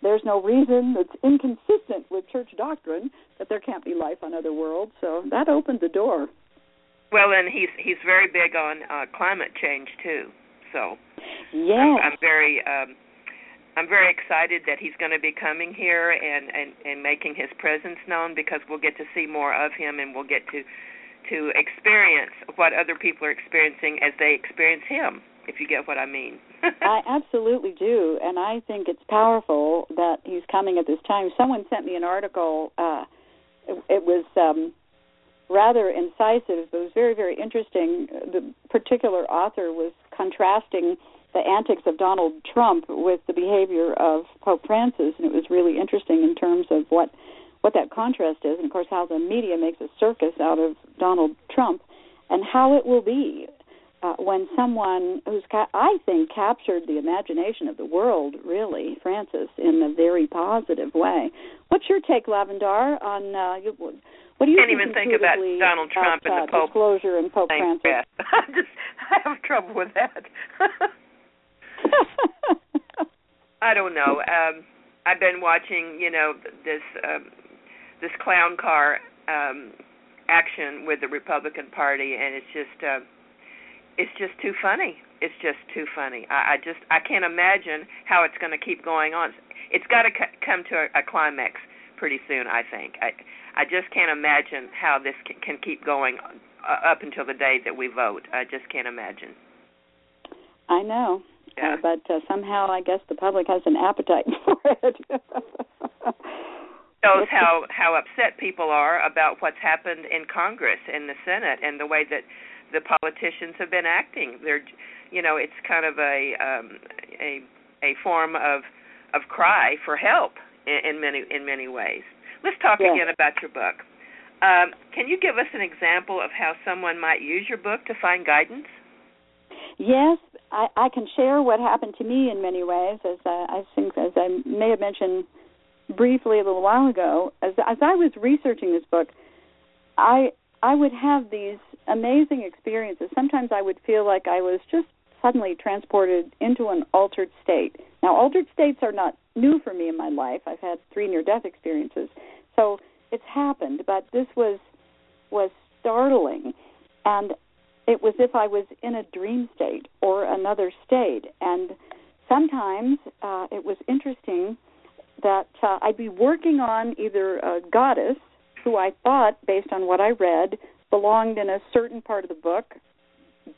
there's no reason that's inconsistent with church doctrine that there can't be life on other worlds. So that opened the door. Well, and he's very big on climate change too. So yes. I'm very excited that he's going to be coming here and making his presence known, because we'll get to see more of him, and we'll get to experience what other people are experiencing as they experience him, if you get what I mean. I absolutely do, and I think it's powerful that he's coming at this time. Someone sent me an article. It was rather incisive, but it was very, very interesting. The particular author was contrasting the antics of Donald Trump with the behavior of Pope Francis, and it was really interesting in terms of what that contrast is, and, of course, how the media makes a circus out of Donald Trump, and how it will be when someone who's, I think, captured the imagination of the world, really, Francis, in a very positive way. What's your take, Lavendar, on what do you can't even think about Donald Trump and the Pope disclosure and Pope Francis? I have trouble with that. I don't know. I've been watching, this clown car action with the Republican Party, and it's just It's just too funny. It's just too funny. I can't imagine how it's going to keep going on. It's got to come to a climax pretty soon, I think. I just can't imagine how this can keep going up until the day that we vote. I just can't imagine. I know. Yeah. But somehow I guess the public has an appetite for it. Shows how upset people are about what's happened in Congress, in the Senate, and the way that the politicians have been acting. They're, you know, it's kind of a form of cry for help in many ways. Let's talk again about your book. Can you give us an example of how someone might use your book to find guidance? Yes, I can share what happened to me in many ways. As I think, as I may have mentioned briefly a little while ago, as I was researching this book, I would have these amazing experiences. Sometimes I would feel like I was just suddenly transported into an altered state. Now, altered states are not new for me in my life. I've had 3 near-death experiences, so it's happened. But this was startling, and it was if I was in a dream state or another state. And sometimes it was interesting that I'd be working on either a goddess who I thought, based on what I read, belonged in a certain part of the book,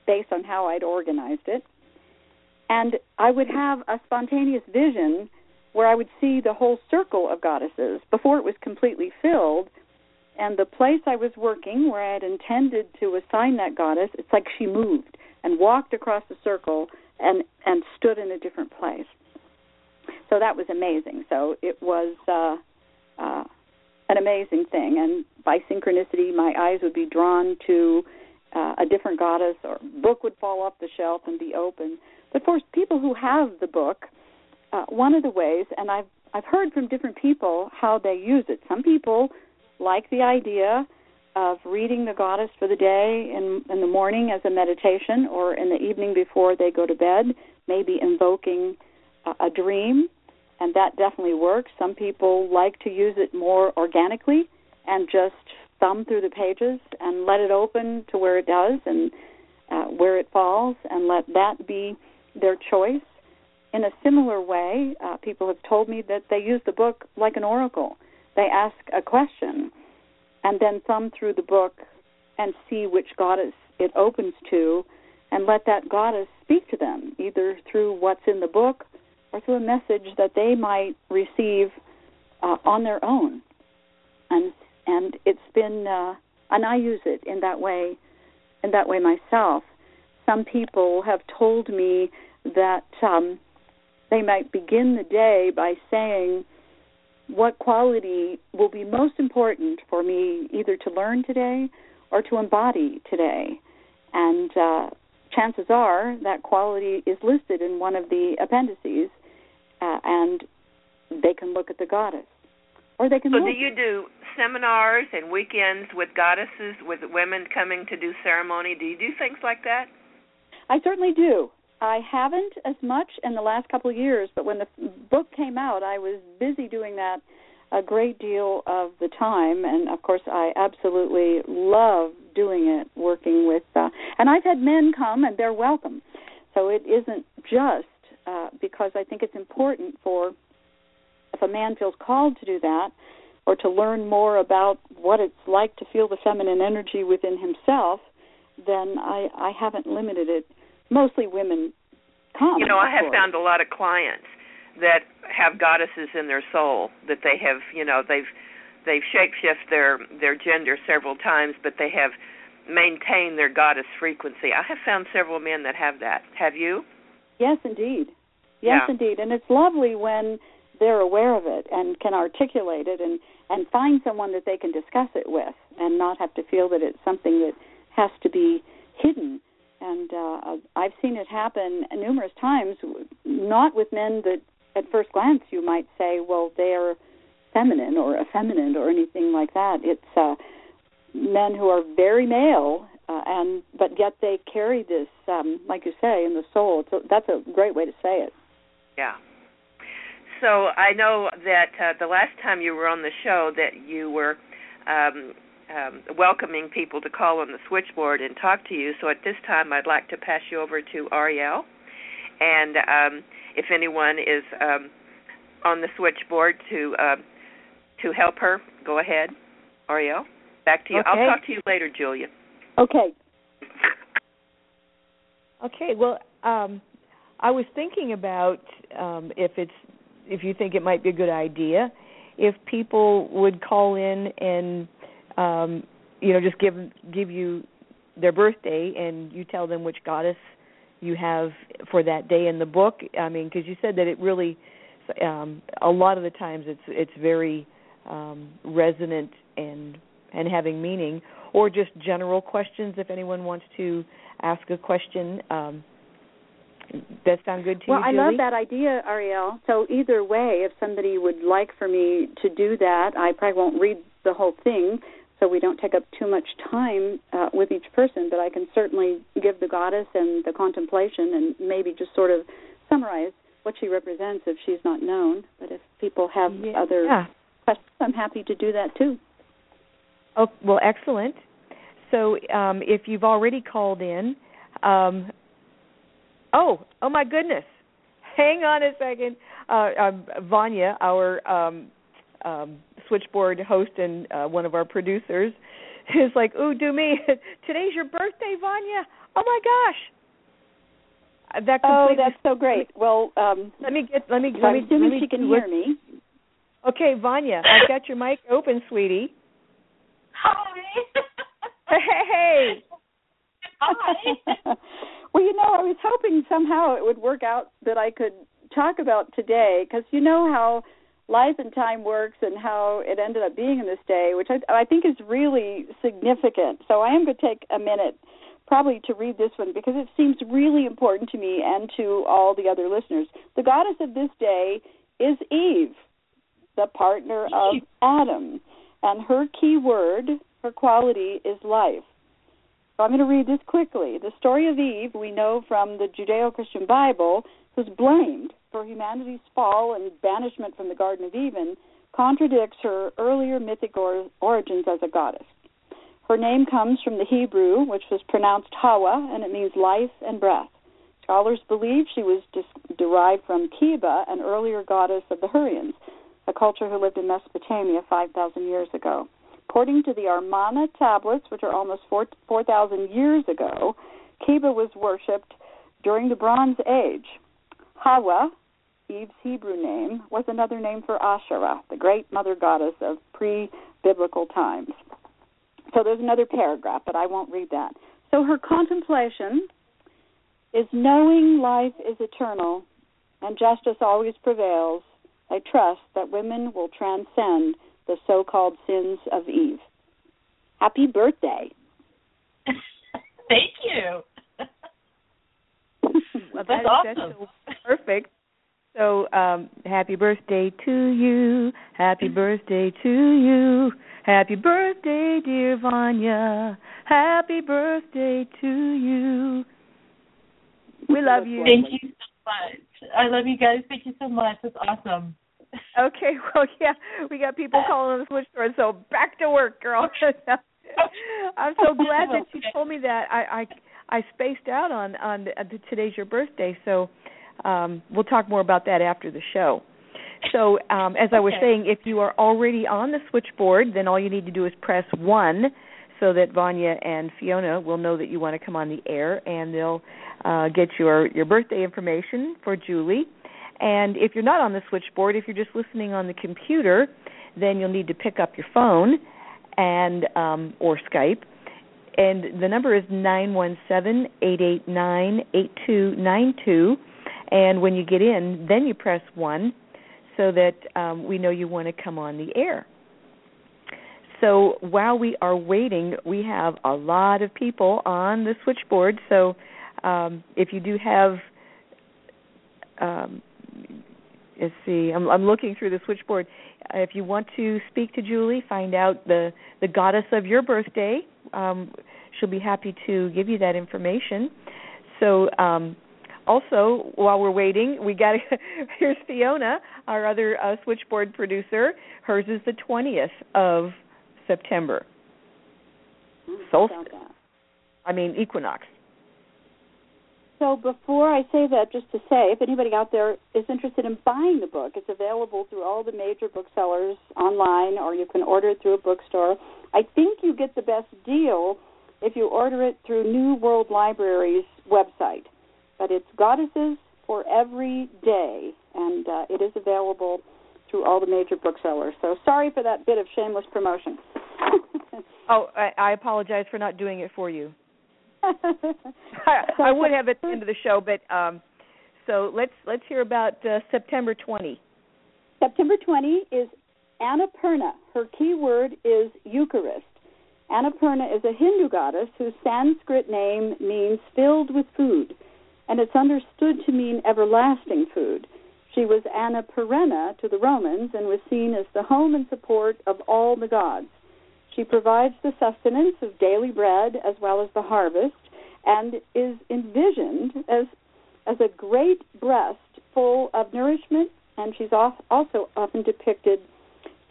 based on how I'd organized it. And I would have a spontaneous vision where I would see the whole circle of goddesses before it was completely filled. And the place I was working, where I had intended to assign that goddess, it's like she moved and walked across the circle and stood in a different place. So that was amazing. So it was an amazing thing. And by synchronicity, my eyes would be drawn to a different goddess, or a book would fall off the shelf and be open. But for people who have the book, one of the ways, and I've heard from different people how they use it. Some people like the idea of reading the goddess for the day in the morning as a meditation, or in the evening before they go to bed, maybe invoking a dream, and that definitely works. Some people like to use it more organically and just thumb through the pages and let it open to where it does and where it falls, and let that be their choice. In a similar way, people have told me that they use the book like an oracle. They ask a question and then thumb through the book and see which goddess it opens to, and let that goddess speak to them, either through what's in the book or through a message that they might receive on their own. And it's been, and I use it in that way myself. Some people have told me that they might begin the day by saying, what quality will be most important for me either to learn today or to embody today? And chances are that quality is listed in one of the appendices, and they can look at the goddess. Or they can so look. Do you do seminars and weekends with goddesses, with women coming to do ceremony? Do you do things like that? I certainly do. I haven't as much in the last couple of years, but when the book came out, I was busy doing that a great deal of the time. And, of course, I absolutely love doing it, working with and I've had men come, and they're welcome. So it isn't just because I think it's important for, if a man feels called to do that or to learn more about what it's like to feel the feminine energy within himself, then I haven't limited it. Mostly women come. You know, I have found a lot of clients that have goddesses in their soul, that they have, you know, they've shapeshift their gender several times, but they have maintained their goddess frequency. I have found several men that have that. Have you? Yes, indeed. Yes, yeah. Indeed. And it's lovely when they're aware of it and can articulate it and find someone that they can discuss it with and not have to feel that it's something that has to be hidden. And I've seen it happen numerous times, not with men that at first glance you might say, well, they're feminine or effeminate or anything like that. It's men who are very male, but yet they carry this, like you say, in the soul. So that's a great way to say it. Yeah. So I know that the last time you were on the show that you were welcoming people to call on the switchboard and talk to you. So at this time, I'd like to pass you over to Ariel. And if anyone is on the switchboard to help her, go ahead, Ariel. Back to you. Okay. I'll talk to you later, Julia. Okay. Okay, well, I was thinking about if you think it might be a good idea, if people would call in and, just give you their birthday and you tell them which goddess you have for that day in the book. I mean, because you said that it really, a lot of the times it's very resonant and having meaning, or just general questions if anyone wants to ask a question. That sound good to you, Julie? Well, I love that idea, Ariel. So either way, if somebody would like for me to do that, I probably won't read the whole thing, so we don't take up too much time with each person, but I can certainly give the goddess and the contemplation and maybe just sort of summarize what she represents if she's not known. But if people have other questions, I'm happy to do that too. Oh, well, excellent. So if you've already called in, oh my goodness, hang on a second. Vanya, our switchboard host and one of our producers, is like, ooh, do me. Today's your birthday, Vanya. Oh, my gosh. That's so great. Well, let me she can hear me. Okay, Vanya, I've got your mic open, sweetie. Hi. Hey. Hi. Well, I was hoping somehow it would work out that I could talk about today, because you know how life and time works and how it ended up being in this day, which I think is really significant. So I am going to take a minute probably to read this one because it seems really important to me and to all the other listeners. The goddess of this day is Eve, the partner of Adam. And her key word, her quality, is life. So I'm going to read this quickly. The story of Eve we know from the Judeo-Christian Bible, who's blamed for humanity's fall and banishment from the Garden of Eden, contradicts her earlier mythic origins as a goddess. Her name comes from the Hebrew, which was pronounced Hawa, and it means life and breath. Scholars believe she was derived from Kiba, an earlier goddess of the Hurrians, a culture who lived in Mesopotamia 5,000 years ago. According to the Amarna tablets, which are almost 4,000 years ago, Kiba was worshipped during the Bronze Age. Hawa, Eve's Hebrew name, was another name for Asherah, the great mother goddess of pre-biblical times. So there's another paragraph, but I won't read that. So her contemplation is knowing life is eternal and justice always prevails. I trust that women will transcend the so-called sins of Eve. Happy birthday. Thank you. Well, that's awesome. That's so perfect. So happy birthday to you. Happy birthday to you. Happy birthday, dear Vanya. Happy birthday to you. We love you. Thank you so much. I love you guys. Thank you so much. That's awesome. Okay, well, we got people calling on the switchboard, so back to work, girl. I'm so glad that you told me that. I spaced out on today's your birthday, so we'll talk more about that after the show. So as I was saying, if you are already on the switchboard, then all you need to do is press 1 so that Vanya and Fiona will know that you want to come on the air, and they'll get your birthday information for Julie. And if you're not on the switchboard, if you're just listening on the computer, then you'll need to pick up your phone and or Skype. And the number is 917-889-8292. And when you get in, then you press 1 so that we know you want to come on the air. So while we are waiting, we have a lot of people on the switchboard. So if you do have... let's see, I'm looking through the switchboard. If you want to speak to Julie, find out the goddess of your birthday. She'll be happy to give you that information. So also, while we're waiting, here's Fiona, our other switchboard producer. Hers is the 20th of September. solstice. I mean, equinox. So before I say that, just to say, if anybody out there is interested in buying the book, it's available through all the major booksellers online, or you can order it through a bookstore. I think you get the best deal if you order it through New World Library's website. But it's Goddesses for Every Day, and it is available through all the major booksellers. So sorry for that bit of shameless promotion. Oh, I apologize for not doing it for you. I would have at the end of the show, but so let's hear about September 20. September 20 is Annapurna. Her key word is Eucharist. Annapurna is a Hindu goddess whose Sanskrit name means filled with food, and it's understood to mean everlasting food. She was Anna Perenna to the Romans and was seen as the home and support of all the gods. She provides the sustenance of daily bread as well as the harvest, and is envisioned as a great breast full of nourishment, and she's also often depicted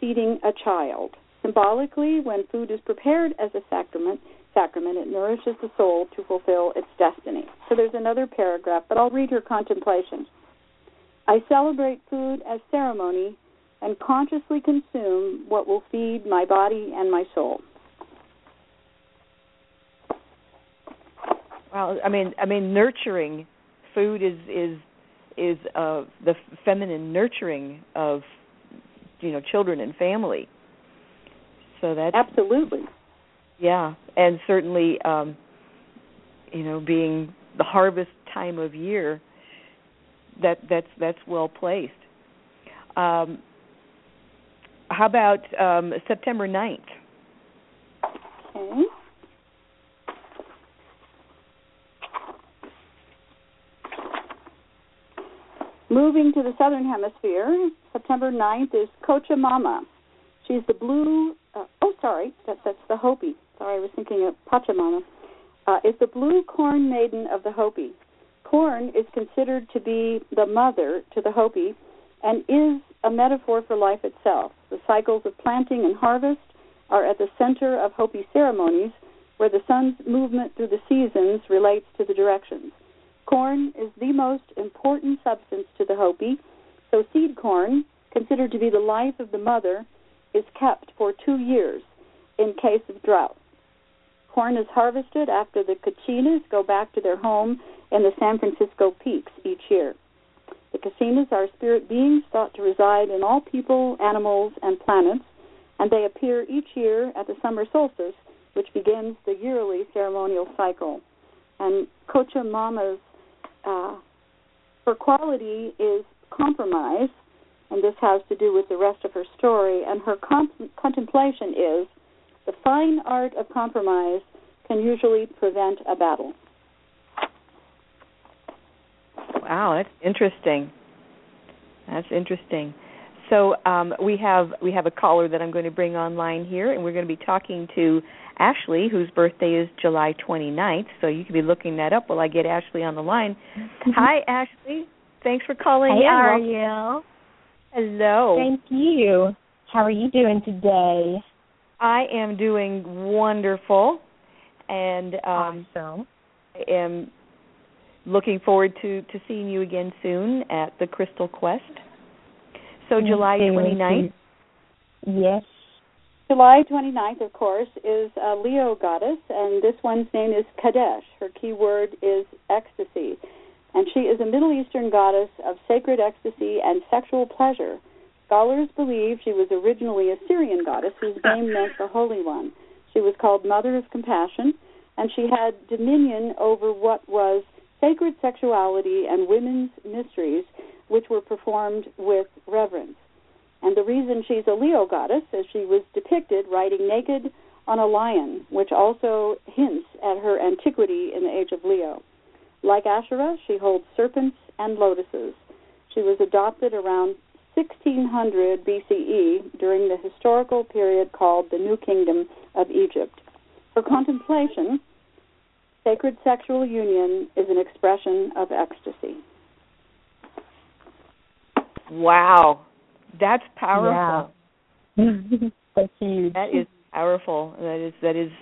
feeding a child. Symbolically, when food is prepared as a sacrament, it nourishes the soul to fulfill its destiny. So there's another paragraph, but I'll read her contemplation. I celebrate food as ceremony and consciously consume what will feed my body and my soul. Well, I mean, nurturing food is the feminine nurturing of, you know, children and family. So that's absolutely. Yeah, and certainly, you know, being the harvest time of year, that's well placed. How about September 9th? Okay. Moving to the southern hemisphere, September 9th is Cochamama. She's the blue. That's the Hopi. Sorry, I was thinking of Pachamama, is the blue corn maiden of the Hopi. Corn is considered to be the mother to the Hopi and is a metaphor for life itself. The cycles of planting and harvest are at the center of Hopi ceremonies, where the sun's movement through the seasons relates to the directions. Corn is the most important substance to the Hopi, so seed corn, considered to be the life of the mother, is kept for 2 years in case of drought. Corn is harvested after the Cachinas go back to their home in the San Francisco peaks each year. The Cachinas are spirit beings thought to reside in all people, animals, and planets, and they appear each year at the summer solstice, which begins the yearly ceremonial cycle. And Cochamama's her quality is compromise, and this has to do with the rest of her story, and her contemplation is, the fine art of compromise can usually prevent a battle. Wow, that's interesting. So we have a caller that I'm going to bring online here, and we're going to be talking to Ashley, whose birthday is July 29th, so you can be looking that up while I get Ashley on the line. Hi, Ashley. Thanks for calling in. How are you? Hello. Thank you. How are you doing today? I am doing wonderful, and awesome. I am looking forward to seeing you again soon at the Crystal Quest. So July 29th. Yes. July 29th, of course, is a Leo goddess, and this one's name is Kadesh. Her key word is ecstasy. And she is a Middle Eastern goddess of sacred ecstasy and sexual pleasure. Scholars believe she was originally a Syrian goddess whose name meant the Holy One. She was called Mother of Compassion, and she had dominion over what was sacred sexuality and women's mysteries, which were performed with reverence. And the reason she's a Leo goddess is she was depicted riding naked on a lion, which also hints at her antiquity in the age of Leo. Like Asherah, she holds serpents and lotuses. She was adopted around 1600 BCE during the historical period called the New Kingdom of Egypt. For contemplation, sacred sexual union is an expression of ecstasy. Wow. That's powerful. Yeah. That's huge. That is powerful. That is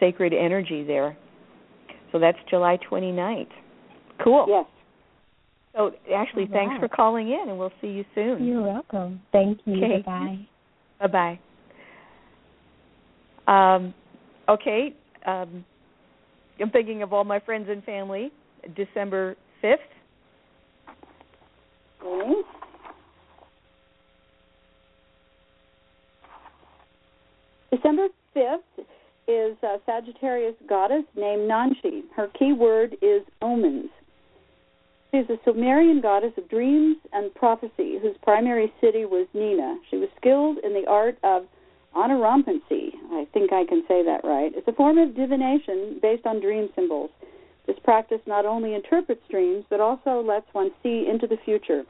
sacred energy there. So that's July 29th. Cool. Yes. So, Ashley, thanks for calling in, and we'll see you soon. You're welcome. Thank you. Okay. Bye-bye. Bye-bye. I'm thinking of all my friends and family, December 5th. Mm-hmm. December 5th is Sagittarius goddess named Nanshi. Her key word is omens. She's a Sumerian goddess of dreams and prophecy whose primary city was Nina. She was skilled in the art of onorampancy. I think I can say that right. It's a form of divination based on dream symbols. This practice not only interprets dreams, but also lets one see into the future.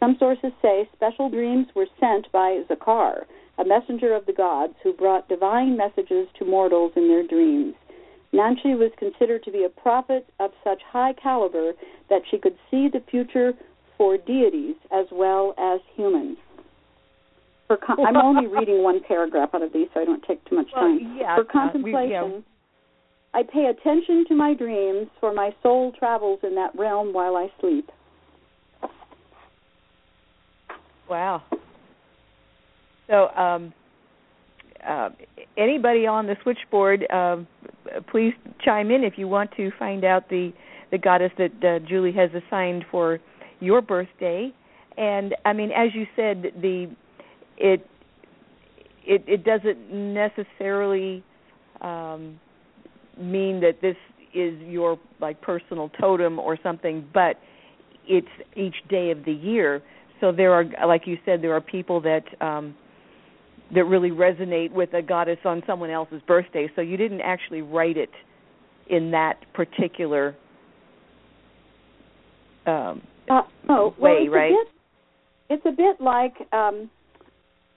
Some sources say special dreams were sent by Zakar, a messenger of the gods who brought divine messages to mortals in their dreams. Nanshi was considered to be a prophet of such high caliber that she could see the future for deities as well as humans. I'm only reading one paragraph out of these, so I don't take too much time. For contemplation, I pay attention to my dreams, for my soul travels in that realm while I sleep. Wow. So anybody on the switchboard, please chime in if you want to find out the goddess that Julie has assigned for your birthday. And, I mean, as you said, it doesn't necessarily mean that this is your personal totem or something, but it's each day of the year. So there are, like you said, there are people that that really resonate with a goddess on someone else's birthday. So you didn't actually write it in that particular way, right? It's a bit like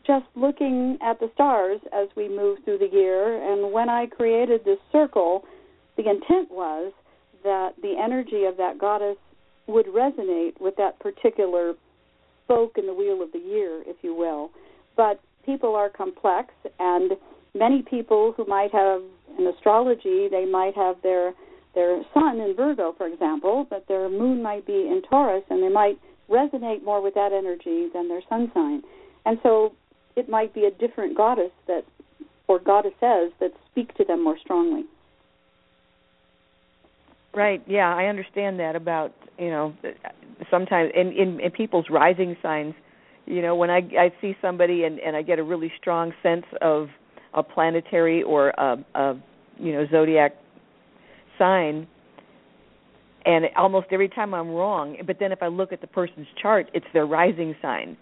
just looking at the stars as we move through the year. And when I created this circle, the intent was that the energy of that goddess would resonate with that particular spoke in the wheel of the year, if you will. But people are complex, and many people who might have, in astrology, they might have their sun in Virgo, for example, but their moon might be in Taurus, and they might resonate more with that energy than their sun sign. And so it might be a different goddess that, or goddesses that speak to them more strongly. Right, yeah, I understand that about, sometimes in people's rising signs, when I see somebody and I get a really strong sense of a planetary or a zodiac sign, and almost every time I'm wrong, but then if I look at the person's chart, it's their rising sign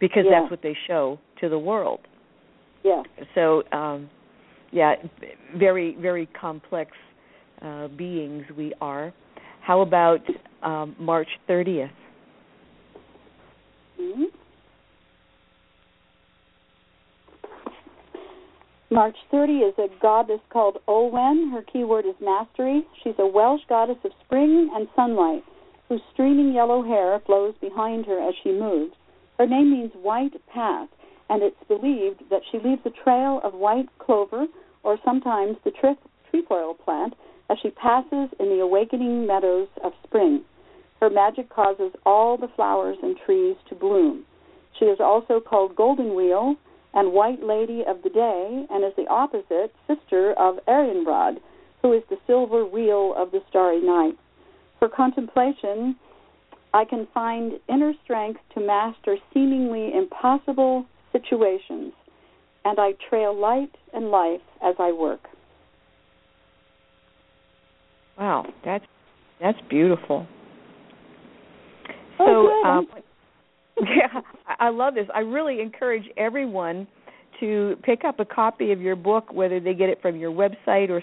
because that's what they show to the world. Yeah. So, very, very complex beings we are. How about March 30th? Mm-hmm. March 30 is a goddess called Owen. Her key word is mastery. She's a Welsh goddess of spring and sunlight, whose streaming yellow hair flows behind her as she moves. Her name means white path, and it's believed that she leaves a trail of white clover, or sometimes the trefoil plant, as she passes in the awakening meadows of spring. Her magic causes all the flowers and trees to bloom. She is also called Golden Wheel and White Lady of the Day, and is the opposite sister of Arianrod, who is the silver wheel of the starry night. For contemplation, I can find inner strength to master seemingly impossible situations, and I trail light and life as I work. Wow, that's beautiful. So, I love this. I really encourage everyone to pick up a copy of your book, whether they get it from your website or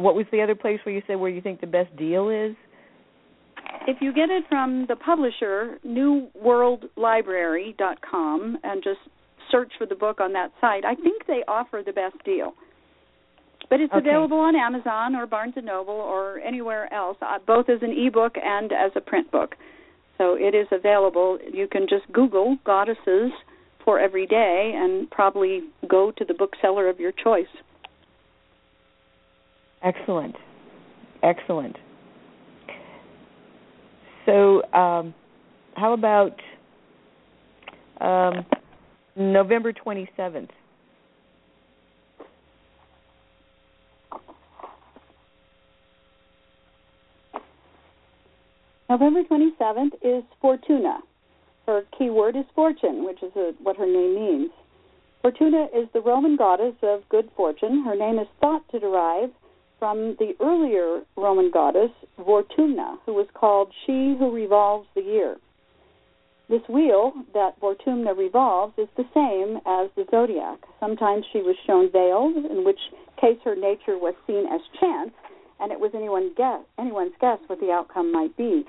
what was the other place where you said where you think the best deal is? If you get it from the publisher, newworldlibrary.com, and just search for the book on that site, I think they offer the best deal. But it's available on Amazon or Barnes & Noble or anywhere else, both as an e-book and as a print book. So it is available. You can just Google Goddesses for Every Day and probably go to the bookseller of your choice. Excellent. Excellent. So how about November 27th? November 27th is Fortuna. Her keyword is fortune, which is what her name means. Fortuna is the Roman goddess of good fortune. Her name is thought to derive from the earlier Roman goddess, Vortumna, who was called she who revolves the year. This wheel that Vortumna revolves is the same as the zodiac. Sometimes she was shown veiled, in which case her nature was seen as chance, and it was anyone's guess what the outcome might be.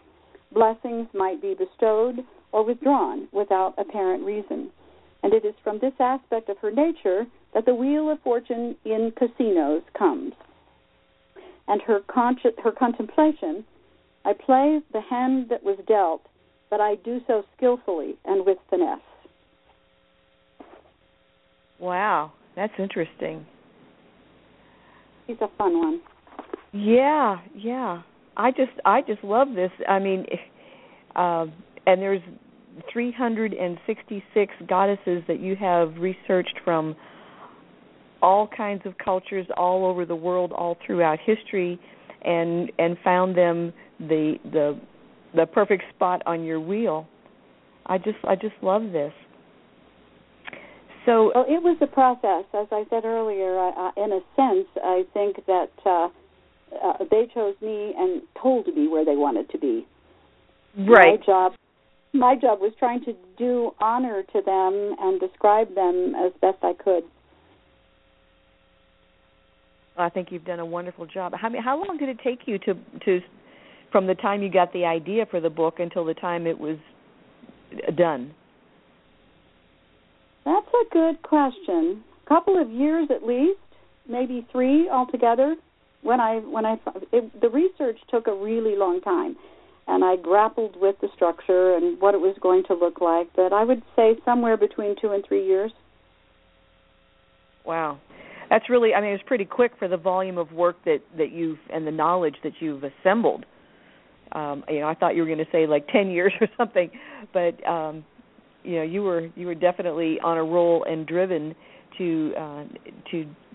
Blessings might be bestowed or withdrawn without apparent reason. And it is from this aspect of her nature that the wheel of fortune in casinos comes. And her contemplation, I play the hand that was dealt, but I do so skillfully and with finesse. Wow, that's interesting. She's a fun one. Yeah. I just love this. I mean, and there's 366 goddesses that you have researched from all kinds of cultures all over the world, all throughout history, and found them the perfect spot on your wheel. I just love this. So well, it was a process, as I said earlier. In a sense, I think that they chose me and told me where they wanted to be. Right. My job was trying to do honor to them and describe them as best I could. I think you've done a wonderful job. How long did it take you to from the time you got the idea for the book until the time it was done? That's a good question. A couple of years at least, maybe 3 altogether. The research took a really long time, and I grappled with the structure and what it was going to look like, but I would say somewhere between 2 and 3 years. Wow. That's really, it's pretty quick for the volume of work that you've, and the knowledge that you've assembled. I thought you were going to say like 10 years or something, but you were definitely on a roll and driven to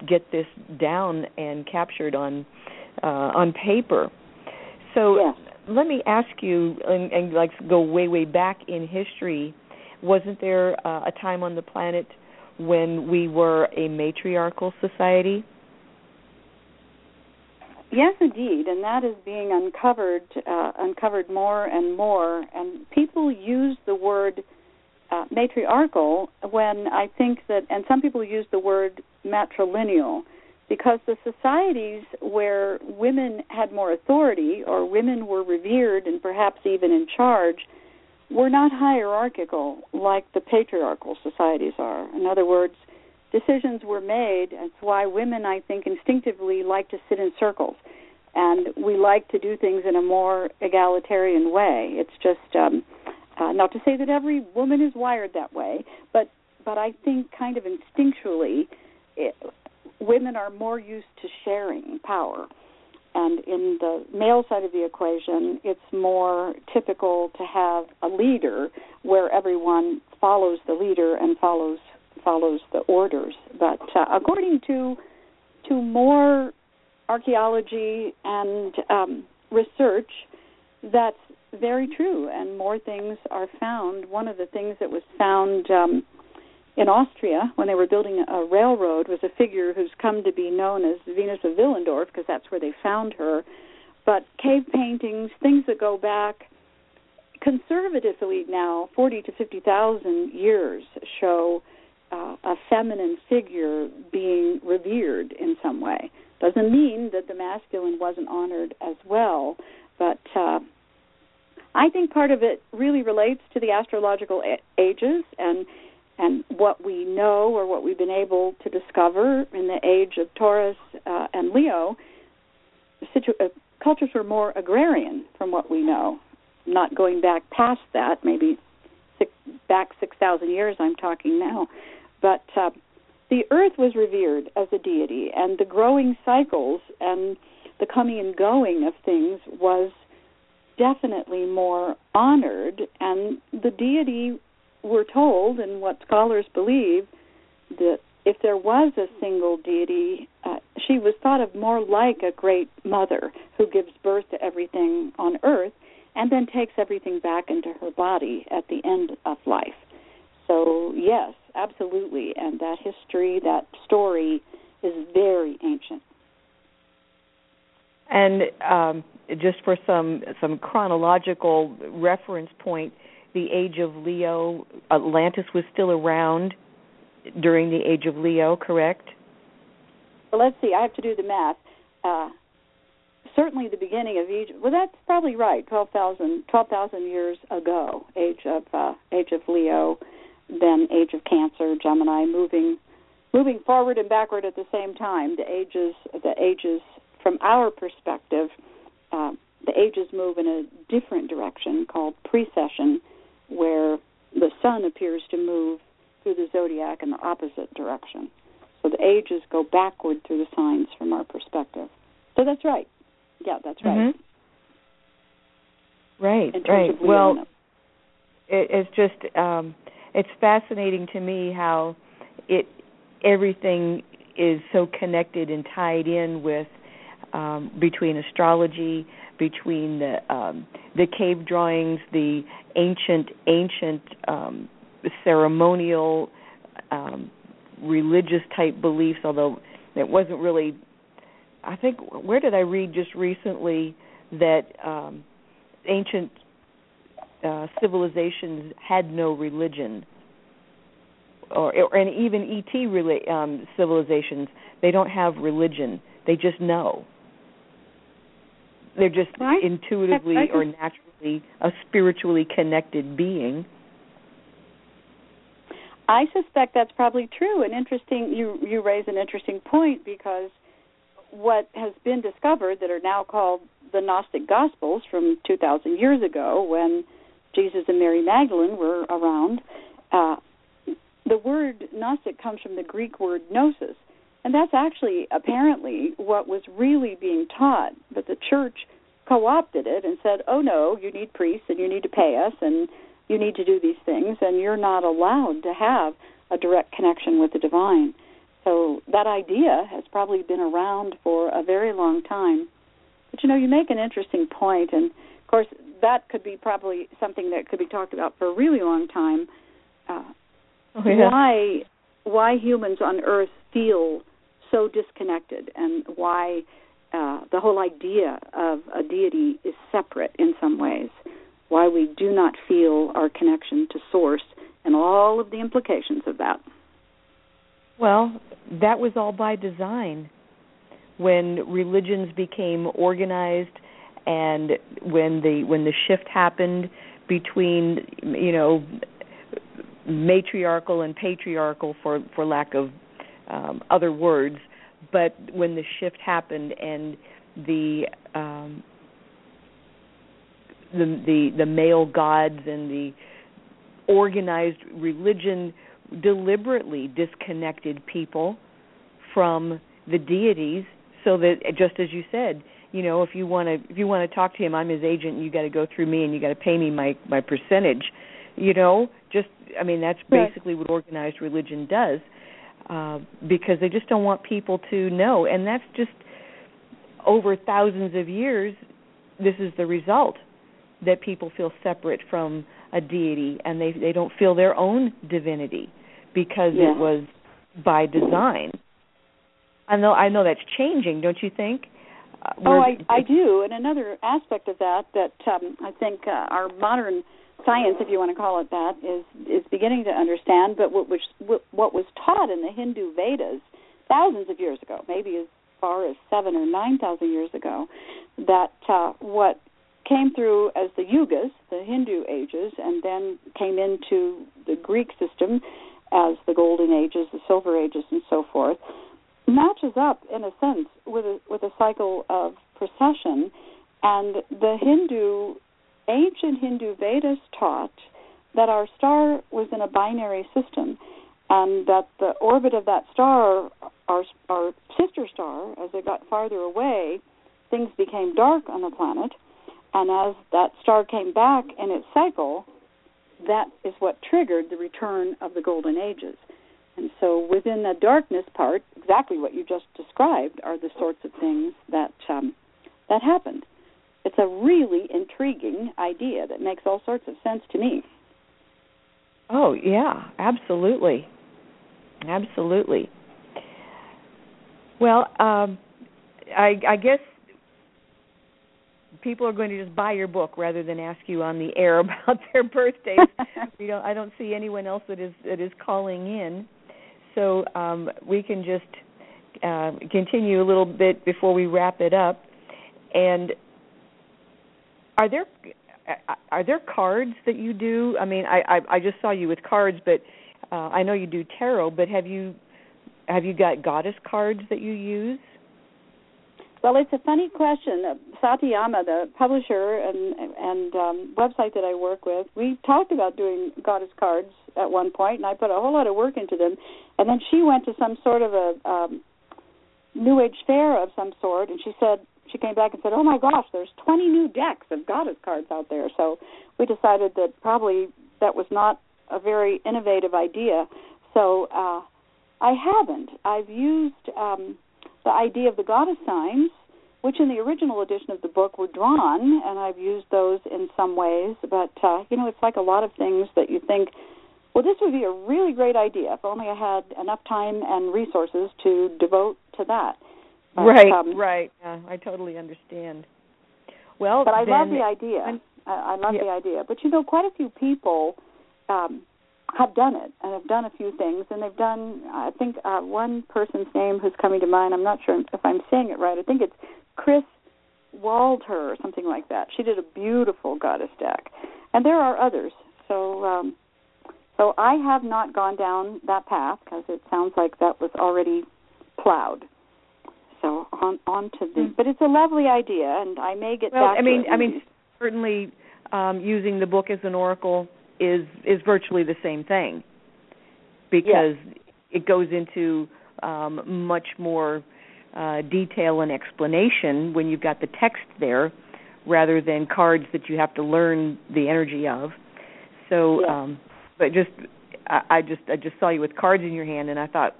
get this down and captured on paper. So yes. Let me ask you, and like go way back in history, wasn't there a time on the planet when we were a matriarchal society? Yes, indeed, and that is being uncovered more and more. And people use the word matriarchal when I think that, and some people use the word matrilineal, because the societies where women had more authority or women were revered and perhaps even in charge were not hierarchical like the patriarchal societies are. In other words, decisions were made. That's why women, I think, instinctively like to sit in circles, and we like to do things in a more egalitarian way. It's just not to say that every woman is wired that way, but I think kind of instinctually women are more used to sharing power. And in the male side of the equation, it's more typical to have a leader where everyone follows the leader and follows the orders. But according to more archaeology and research, that's very true, and more things are found. One of the things that was found in Austria, when they were building a railroad, was a figure who's come to be known as Venus of Willendorf, because that's where they found her. But cave paintings, things that go back conservatively now, 40 to 50,000 years, show a feminine figure being revered in some way. Doesn't mean that the masculine wasn't honored as well, but I think part of it really relates to the astrological ages and what we know or what we've been able to discover in the age of Taurus and Leo. Cultures were more agrarian from what we know, not going back past that, maybe back 6,000 years I'm talking now. But the earth was revered as a deity, and the growing cycles and the coming and going of things was definitely more honored, and the deity, we're told, and what scholars believe, that if there was a single deity, she was thought of more like a great mother who gives birth to everything on earth and then takes everything back into her body at the end of life. So, yes, absolutely, and that history, that story is very ancient. And just for some chronological reference point, the Age of Leo, Atlantis was still around during the Age of Leo, correct? Well, let's see. I have to do the math. Certainly the beginning of Egypt. Well, that's probably right, 12,000 years ago, Age of Leo, then Age of Cancer, Gemini, moving forward and backward at the same time. The ages from our perspective, the ages move in a different direction called precession, where the sun appears to move through the zodiac in the opposite direction. So the ages go backward through the signs from our perspective. So that's right. Yeah, that's right. Mm-hmm. Right. Well, it's just it's fascinating to me how everything is so connected and tied in with between astrology, between the cave drawings, the ancient ceremonial, religious type beliefs, although it wasn't really, I think, where did I read just recently that ancient civilizations had no religion, and even ET civilizations, they don't have religion, they just know. They're just intuitively or naturally a spiritually connected being. I suspect that's probably true. And interesting, you raise an interesting point, because what has been discovered that are now called the Gnostic Gospels from 2,000 years ago, when Jesus and Mary Magdalene were around, the word Gnostic comes from the Greek word gnosis. And that's actually apparently what was really being taught, but the church co-opted it and said, oh, no, you need priests and you need to pay us and you need to do these things, and you're not allowed to have a direct connection with the divine. So that idea has probably been around for a very long time. But, you make an interesting point, and, of course, that could be probably something that could be talked about for a really long time. Why humans on Earth feel so disconnected, and why the whole idea of a deity is separate in some ways, why we do not feel our connection to Source and all of the implications of that. Well, that was all by design. When religions became organized and when the shift happened between, matriarchal and patriarchal, for lack of other words, but when the shift happened and the male gods and the organized religion deliberately disconnected people from the deities, so that, just as you said, if you want to talk to him, I'm his agent, and you got to go through me, and you got to pay me my percentage. That's basically what organized religion does, because they just don't want people to know, and that's just over thousands of years. This is the result, that people feel separate from a deity, and they don't feel their own divinity, because it was by design. I know that's changing, don't you think? I do, and another aspect of that I think our modern science, if you want to call it that, is beginning to understand, but what was taught in the Hindu Vedas thousands of years ago, maybe as far as 7,000 or 9,000 years ago, that what came through as the Yugas, the Hindu ages, and then came into the Greek system as the Golden Ages, the Silver Ages, and so forth, matches up, in a sense, with a cycle of precession. And the ancient Hindu Vedas taught that our star was in a binary system, and that the orbit of that star, our sister star, as it got farther away, things became dark on the planet, and as that star came back in its cycle, that is what triggered the return of the golden ages. And so within the darkness part, exactly what you just described are the sorts of things that that happened. It's a really intriguing idea that makes all sorts of sense to me. Oh, yeah, absolutely. Absolutely. Well, I guess people are going to just buy your book rather than ask you on the air about their birthdays. I don't see anyone else that is calling in. So we can just continue a little bit before we wrap it up. And are there cards that you do? I mean, I just saw you with cards, but I know you do tarot. But have you got goddess cards that you use? Well, it's a funny question. Satyama, the publisher and website that I work with, we talked about doing goddess cards at one point, and I put a whole lot of work into them. And then she went to some sort of a New Age fair of some sort, and she said, she came back and said, oh, my gosh, there's 20 new decks of goddess cards out there. So we decided that probably that was not a very innovative idea. So I haven't. I've used the idea of the goddess signs, which in the original edition of the book were drawn, and I've used those in some ways. But, it's like a lot of things that you think, well, this would be a really great idea if only I had enough time and resources to devote to that. But, right. Yeah, I totally understand. Well, but I love the idea. I love the idea. But, quite a few people have done it and have done a few things. And they've done, I think, one person's name who's coming to mind, I'm not sure if I'm saying it right. I think it's Chris Walter or something like that. She did a beautiful goddess deck. And there are others. So I have not gone down that path because it sounds like that was already plowed. So on to the, but it's a lovely idea, and I may get back to it. I mean, certainly using the book as an oracle is virtually the same thing because it goes into much more detail and explanation when you've got the text there rather than cards that you have to learn the energy of. So, but I just saw you with cards in your hand, and I thought,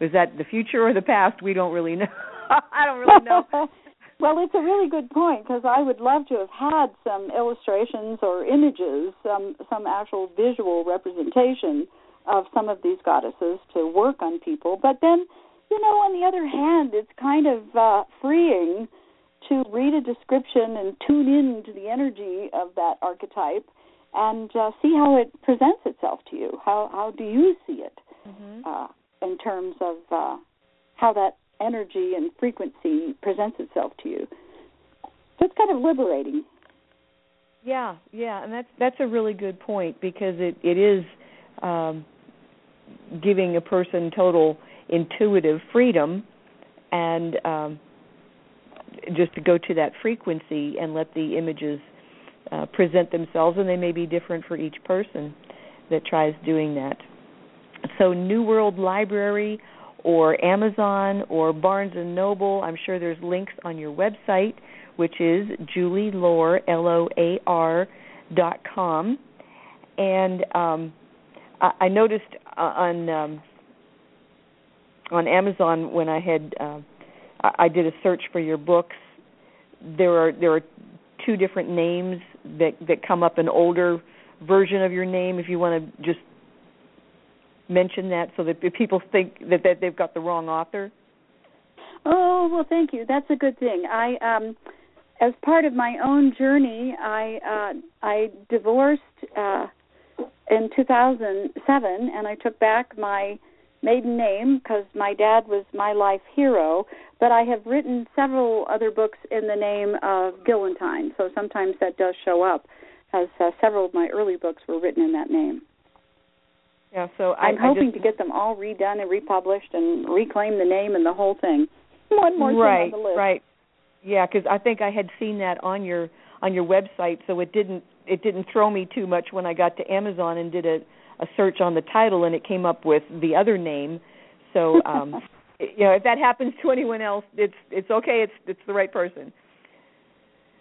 is that the future or the past? We don't really know. I don't really know. Well, it's a really good point because I would love to have had some illustrations or images, some actual visual representation of some of these goddesses to work on people. But then, on the other hand, it's kind of freeing to read a description and tune in to the energy of that archetype and see how it presents itself to you. How do you see it? Mm-hmm. In terms of how that energy and frequency presents itself to you. So it's kind of liberating. Yeah, and that's a really good point because it is giving a person total intuitive freedom and just to go to that frequency and let the images present themselves, and they may be different for each person that tries doing that. So New World Library or Amazon or Barnes & Noble, I'm sure there's links on your website, which is julielore.com. And I noticed on Amazon when I did a search for your books, there are two different names that come up, an older version of your name if you want to just mention that so that people think that they've got the wrong author? Oh, well, thank you. That's a good thing. I, as part of my own journey, I divorced in 2007, and I took back my maiden name because my dad was my life hero, but I have written several other books in the name of Gillentine, so sometimes that does show up, as several of my early books were written in that name. Yeah, so I'm hoping to get them all redone and republished and reclaim the name and the whole thing. One more thing on the list. Right. Yeah, because I think I had seen that on your website, so it didn't it didn't throw me too much when I got to Amazon and did a search on the title, and it came up with the other name. So, you know, if that happens to anyone else, it's okay. It's the right person.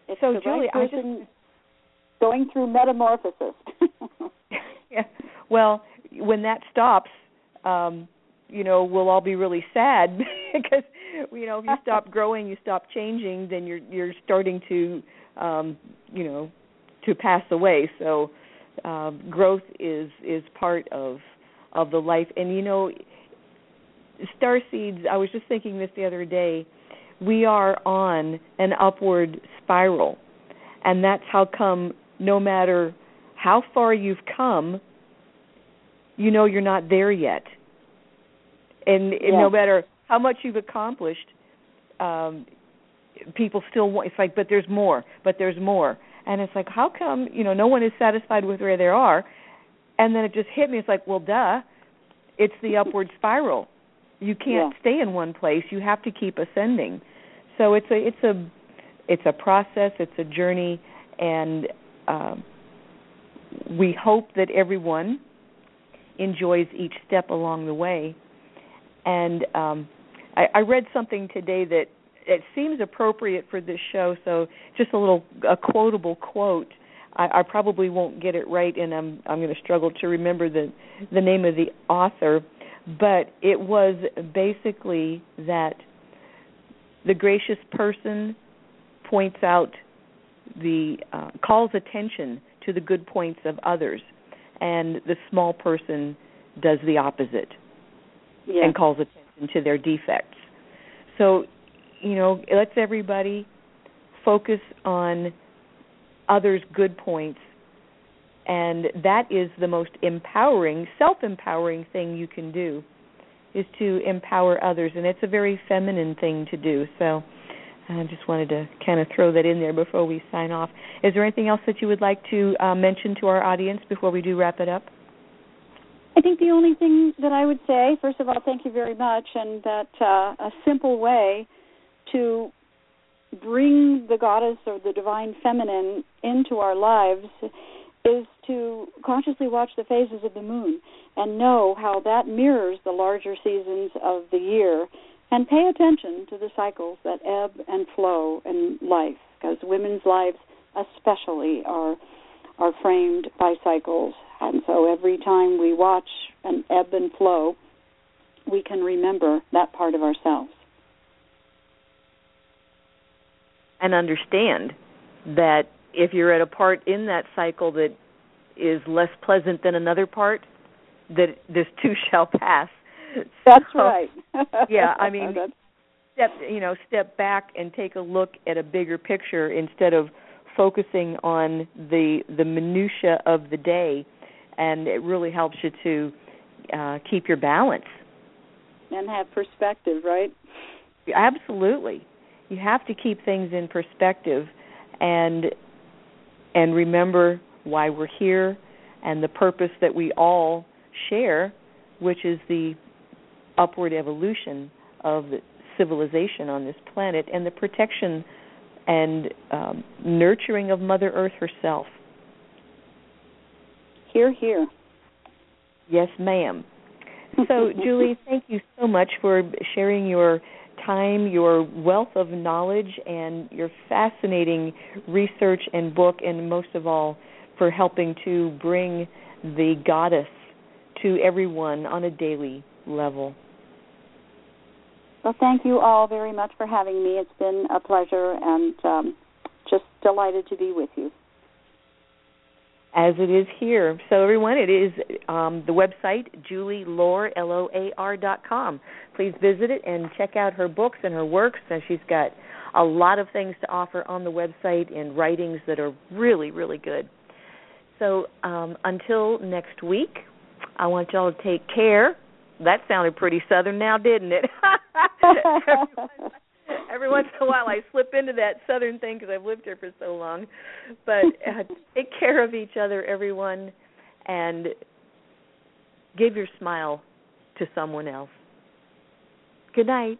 It's so, Julie, right person I just going through metamorphosis. Yeah. Well, when that stops, you know, we'll all be really sad because, you know, if you stop growing, you stop changing, then you're starting to, you know, to pass away. So growth is part of the life. And, you know, starseeds, I was just thinking this the other day, we are on an upward spiral. And that's how come no matter how far you've come, you know you're not there yet. And yes. No matter how much you've accomplished, people still want, it's like, but there's more. And it's like, how come, you know, no one is satisfied with where they are? And then it just hit me. It's like, well, duh, it's the upward spiral. You can't stay in one place. You have to keep ascending. So it's a process. It's a journey. And we hope that everyone enjoys each step along the way. And I read something today that it seems appropriate for this show, so just a quotable quote. I probably won't get it right, and I'm going to struggle to remember the name of the author, but it was basically that the gracious person points out calls attention to the good points of others, and the small person does the opposite. Yeah. And calls attention to their defects. So, you know, let's everybody focus on others' good points, and that is the most empowering, self-empowering thing you can do, is to empower others, and it's a very feminine thing to do. So I just wanted to kind of throw that in there before we sign off. Is there anything else that you would like to mention to our audience before we do wrap it up? I think the only thing that I would say, first of all, thank you very much, and that a simple way to bring the goddess or the divine feminine into our lives is to consciously watch the phases of the moon and know how that mirrors the larger seasons of the year, and pay attention to the cycles that ebb and flow in life, because women's lives especially are framed by cycles. And so every time we watch an ebb and flow, we can remember that part of ourselves. And understand that if you're at a part in that cycle that is less pleasant than another part, that this too shall pass. That's so, right. Yeah, I mean, step back and take a look at a bigger picture instead of focusing on the minutia of the day, and it really helps you to keep your balance. And have perspective, right? Absolutely. You have to keep things in perspective and remember why we're here and the purpose that we all share, which is the upward evolution of civilization on this planet and the protection and nurturing of Mother Earth herself. Hear, hear. Yes, ma'am. So, Julie, thank you so much for sharing your time, your wealth of knowledge, and your fascinating research and book, and most of all, for helping to bring the goddess to everyone on a daily level. Well, thank you all very much for having me. It's been a pleasure, and just delighted to be with you. As it is here. So, everyone, it is the website, julieloar.com. Please visit it and check out her books and her works. And she's got a lot of things to offer on the website and writings that are really, really good. So, until next week, I want y'all to take care. That sounded pretty Southern now, didn't it? Every once in a while I slip into that Southern thing because I've lived here for so long. But take care of each other, everyone, and give your smile to someone else. Good night.